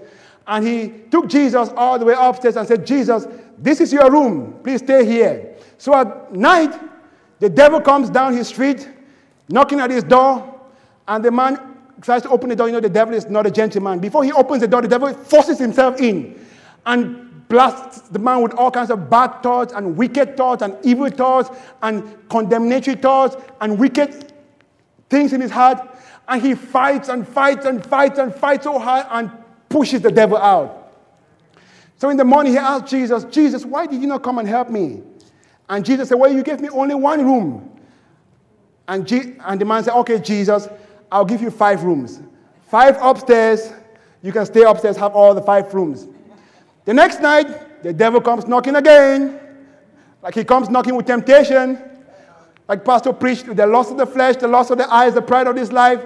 And he took Jesus all the way upstairs and said, "Jesus, this is your room. Please stay here." So at night, the devil comes down his street, knocking at his door, and the man tries to open the door. You know, the devil is not a gentleman. Before he opens the door, the devil forces himself in and blasts the man with all kinds of bad thoughts and wicked thoughts and evil thoughts and condemnatory thoughts and wicked things in his heart. And he fights and fights and fights and fights so hard and pushes the devil out. So in the morning, he asked Jesus, "Jesus, why did you not come and help me?" And Jesus said, "Well, you gave me only 1 room. And the man said, "Okay, Jesus, I'll give you 5 rooms. 5 upstairs. You can stay upstairs, have all the 5 rooms. The next night, the devil comes knocking again. Like he comes knocking with temptation. Like Pastor preached, the lust of the flesh, the lust of the eyes, the pride of this life.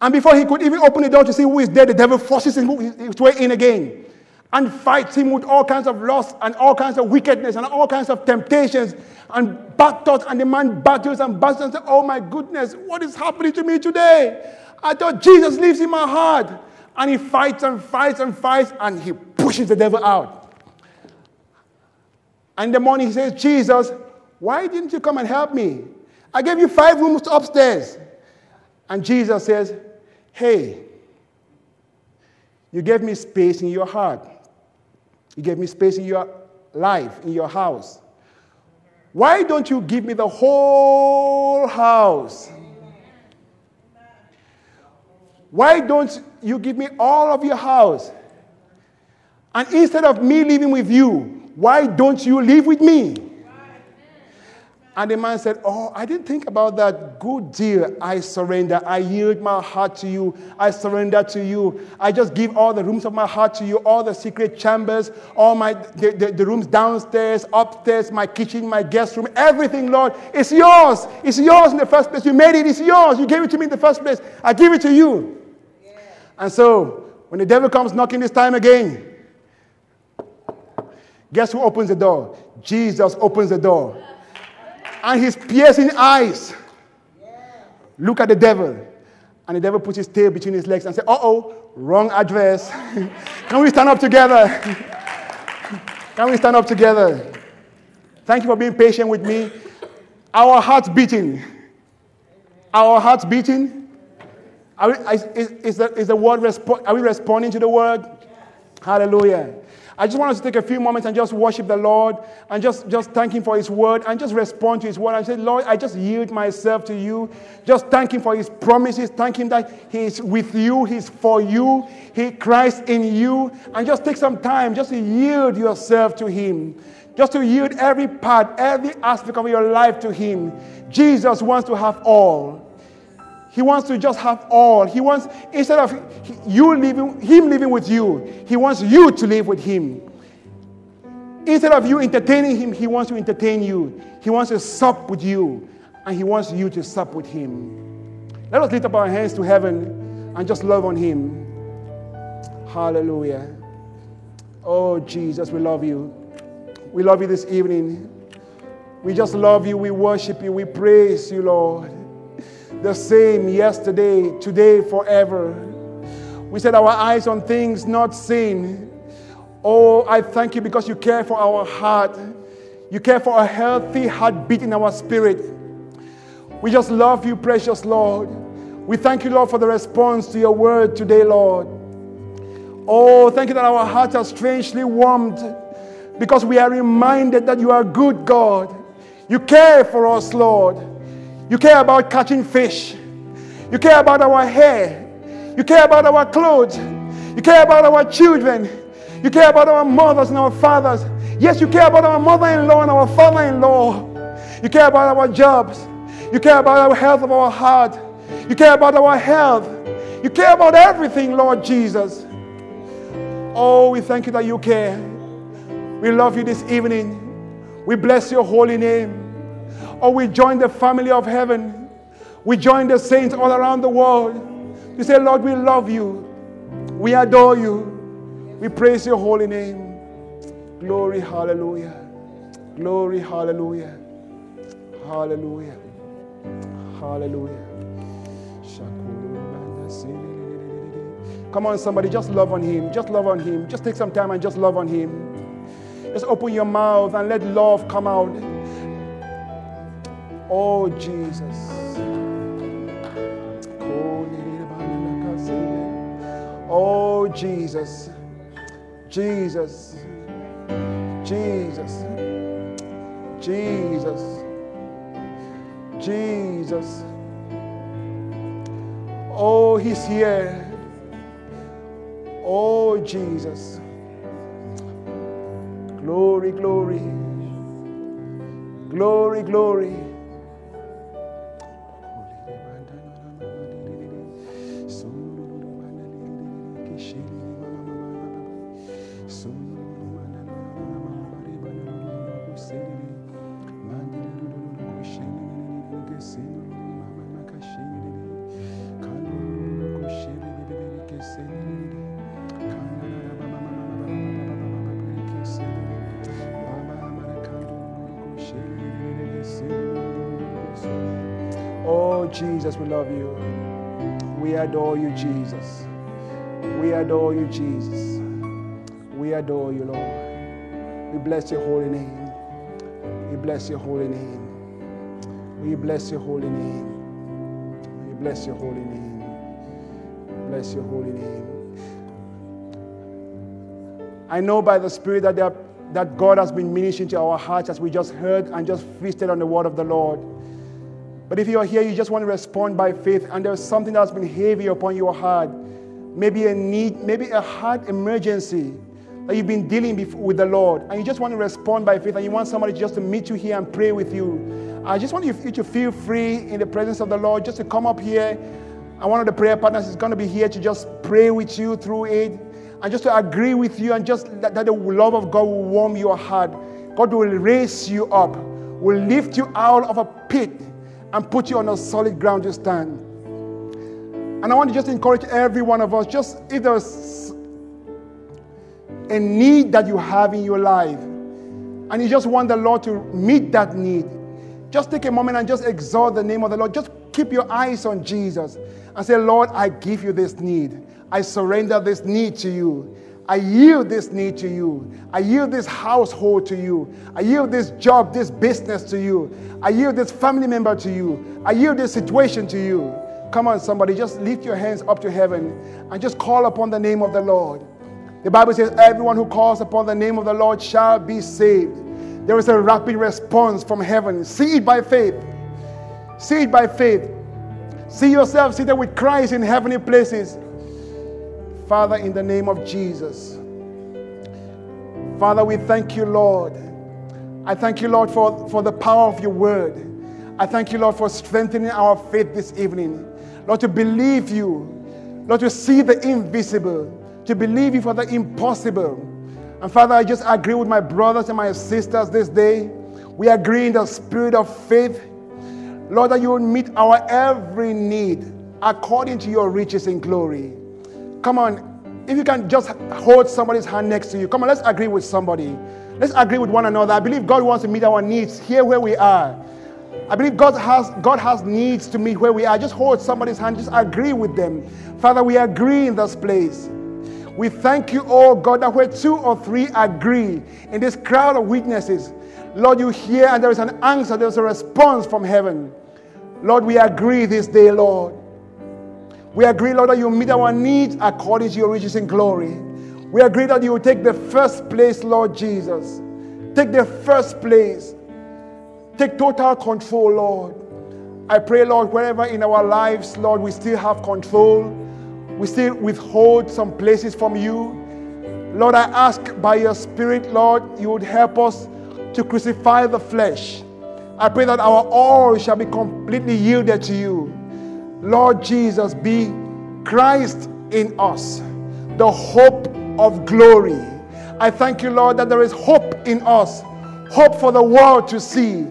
And before he could even open the door to see who is there, the devil forces his way in again. And fights him with all kinds of lust and all kinds of wickedness and all kinds of temptations and bad thoughts. And the man battles and battles and says, "Oh my goodness, what is happening to me today? I thought Jesus lives in my heart." And he fights and fights and fights and he pushes the devil out. And in the morning he says, "Jesus, why didn't you come and help me? I gave you 5 rooms upstairs." And Jesus says, "Hey, you gave me space in your heart. You gave me space in your life, in your house. Why don't you give me the whole house? Why don't you give me all of your house? And instead of me living with you, why don't you live with me?" And the man said, "Oh, I didn't think about that. Good deal. I surrender. I yield my heart to you. I surrender to you. I just give all the rooms of my heart to you, all the secret chambers, all my the rooms downstairs, upstairs, my kitchen, my guest room, everything, Lord. It's yours. It's yours in the first place. You made it. It's yours. You gave it to me in the first place. I give it to you." Yeah. And so when the devil comes knocking this time again, guess who opens the door? Jesus opens the door. And his piercing eyes look at the devil. And the devil puts his tail between his legs and says, "Uh-oh, wrong address." Can we stand up together? Can we stand up together? Thank you for being patient with me. Our hearts beating. Our hearts beating. Is the word are we responding to the word? Hallelujah. I just want us to take a few moments and just worship the Lord and just thank him for his word and just respond to his word and say, "Lord, I just yield myself to you." Just thank him for his promises. Thank him that he is with you. He's for you. He Christ in you. And just take some time just to yield yourself to him. Just to yield every part, every aspect of your life to him. Jesus wants to have all. He wants to just have all. He wants, instead of him living with you, he wants you to live with him. Instead of you entertaining him, he wants to entertain you. He wants to sup with you, and he wants you to sup with him. Let us lift up our hands to heaven and just love on him. Hallelujah. Oh, Jesus, we love you. We love you this evening. We just love you. We worship you. We praise you, Lord. The same yesterday, today, forever. We set our eyes on things not seen. Oh, I thank you because you care for our heart. You care for a healthy heartbeat in our spirit. We just love you, precious Lord. We thank you, Lord, for the response to your word today, Lord. Oh, thank you that our hearts are strangely warmed because we are reminded that you are good, God. You care for us, Lord. You care about catching fish. You care about our hair. You care about our clothes. You care about our children. You care about our mothers and our fathers. Yes, you care about our mother-in-law and our father-in-law. You care about our jobs. You care about our health of our heart. You care about our health. You care about everything, Lord Jesus. Oh, we thank you that you care. We love you this evening. We bless your holy name. or we join the family of heaven. We join the saints all around the world. We say, Lord, we love you. We adore you. We praise your holy name. Glory, hallelujah. Glory, hallelujah. Hallelujah. Hallelujah. Come on, somebody, just love on him. Just love on him. Just take some time and just love on him. Just open your mouth and let love come out. Oh, Jesus. Oh, Jesus. Jesus. Jesus. Jesus. Jesus. Oh, he's here. Oh, Jesus. Glory, glory. Glory, glory. Jesus, we love you. We adore you, Jesus. We adore you, Jesus. We adore you, Lord. We bless your holy name. We bless your holy name. We bless your holy name. We bless your holy name. Bless your holy name. I know by the Spirit that God has been ministering to our hearts as we just heard and just feasted on the word of the Lord. But if you are here, you just want to respond by faith, and there's something that's been heavy upon your heart, maybe a need, maybe a heart emergency that you've been dealing with the Lord, and you just want to respond by faith, and you want somebody just to meet you here and pray with you, I just want you to feel free in the presence of the Lord just to come up here, and one of the prayer partners is going to be here to just pray with you through it, and just to agree with you, and just that the love of God will warm your heart. God will raise you up, will lift you out of a pit, and put you on a solid ground to stand. And I want to just encourage every one of us, just if there's a need that you have in your life, and you just want the Lord to meet that need, just take a moment and just exalt the name of the Lord. Just keep your eyes on Jesus and say, Lord, I give you this need. I surrender this need to you. I yield this need to you. I yield this household to you. I yield this job, this business to you. I yield this family member to you. I yield this situation to you. Come on, somebody, just lift your hands up to heaven and just call upon the name of the Lord. The Bible says, everyone who calls upon the name of the Lord shall be saved. There is a rapid response from heaven. See it by faith. See it by faith. See yourself seated with Christ in heavenly places. Father, in the name of Jesus. Father, we thank you, Lord. I thank you, Lord, for the power of your word. I thank you, Lord, for strengthening our faith this evening. Lord, to believe you. Lord, to see the invisible. To believe you for the impossible. And Father, I just agree with my brothers and my sisters this day. We agree in the spirit of faith. Lord, that you will meet our every need according to your riches in glory. Come on, if you can just hold somebody's hand next to you. Come on, let's agree with somebody. Let's agree with one another. I believe God wants to meet our needs here where we are. I believe God has needs to meet where we are. Just hold somebody's hand. Just agree with them. Father, we agree in this place. We thank you, oh God, that where two or three agree in this crowd of witnesses, Lord, you hear and there is an answer. There is a response from heaven. Lord, we agree this day, Lord. We agree, Lord, that you meet our needs according to your riches in glory. We agree that you will take the first place, Lord Jesus. Take the first place. Take total control, Lord. I pray, Lord, wherever in our lives, Lord, we still have control. We still withhold some places from you. Lord, I ask by your Spirit, Lord, you would help us to crucify the flesh. I pray that our all shall be completely yielded to you. Lord Jesus, be Christ in us, the hope of glory. I thank you, Lord, that there is hope in us, hope for the world to see,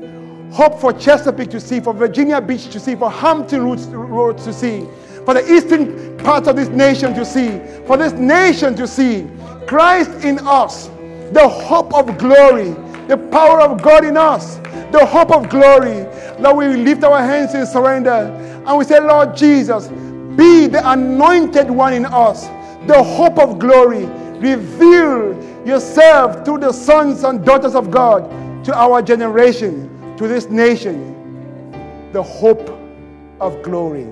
hope for Chesapeake to see, for Virginia Beach to see, for Hampton Roads to see, for the eastern parts of this nation to see, for this nation to see Christ in us, the hope of glory, the power of God in us, the hope of glory. Lord, we lift our hands in surrender and we say, Lord Jesus, be the anointed one in us, the hope of glory. Reveal yourself through the sons and daughters of God to our generation, to this nation, the hope of glory.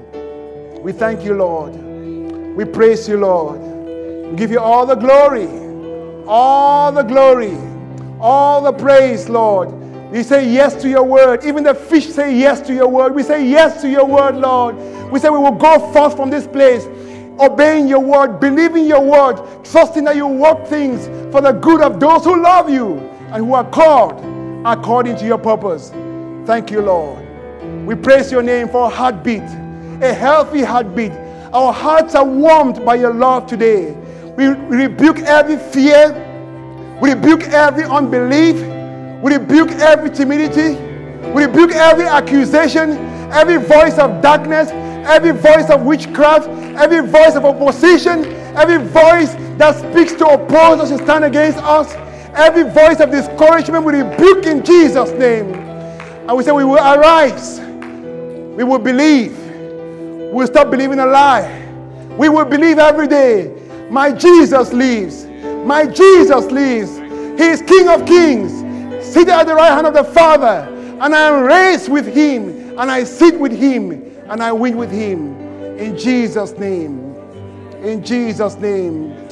We thank you, Lord. We praise you, Lord. We give you all the glory, all the glory, all the praise, Lord. We say yes to your word. Even the fish say yes to your word. We say yes to your word, Lord. We say we will go forth from this place, obeying your word, believing your word, trusting that you work things for the good of those who love you and who are called according to your purpose. Thank you, Lord. We praise your name for a heartbeat, a healthy heartbeat. Our hearts are warmed by your love today. We rebuke every fear. We rebuke every unbelief. We rebuke every timidity. We rebuke every accusation, every voice of darkness, every voice of witchcraft, every voice of opposition, every voice that speaks to oppose us and stand against us, every voice of discouragement, we rebuke in Jesus' name. And we say we will arise. We will believe. We will stop believing a lie. We will believe every day. My Jesus lives. My Jesus lives. He is King of Kings, seated at the right hand of the Father. And I am raised with him. And I sit with him. And I win with him. In Jesus' name. In Jesus' name.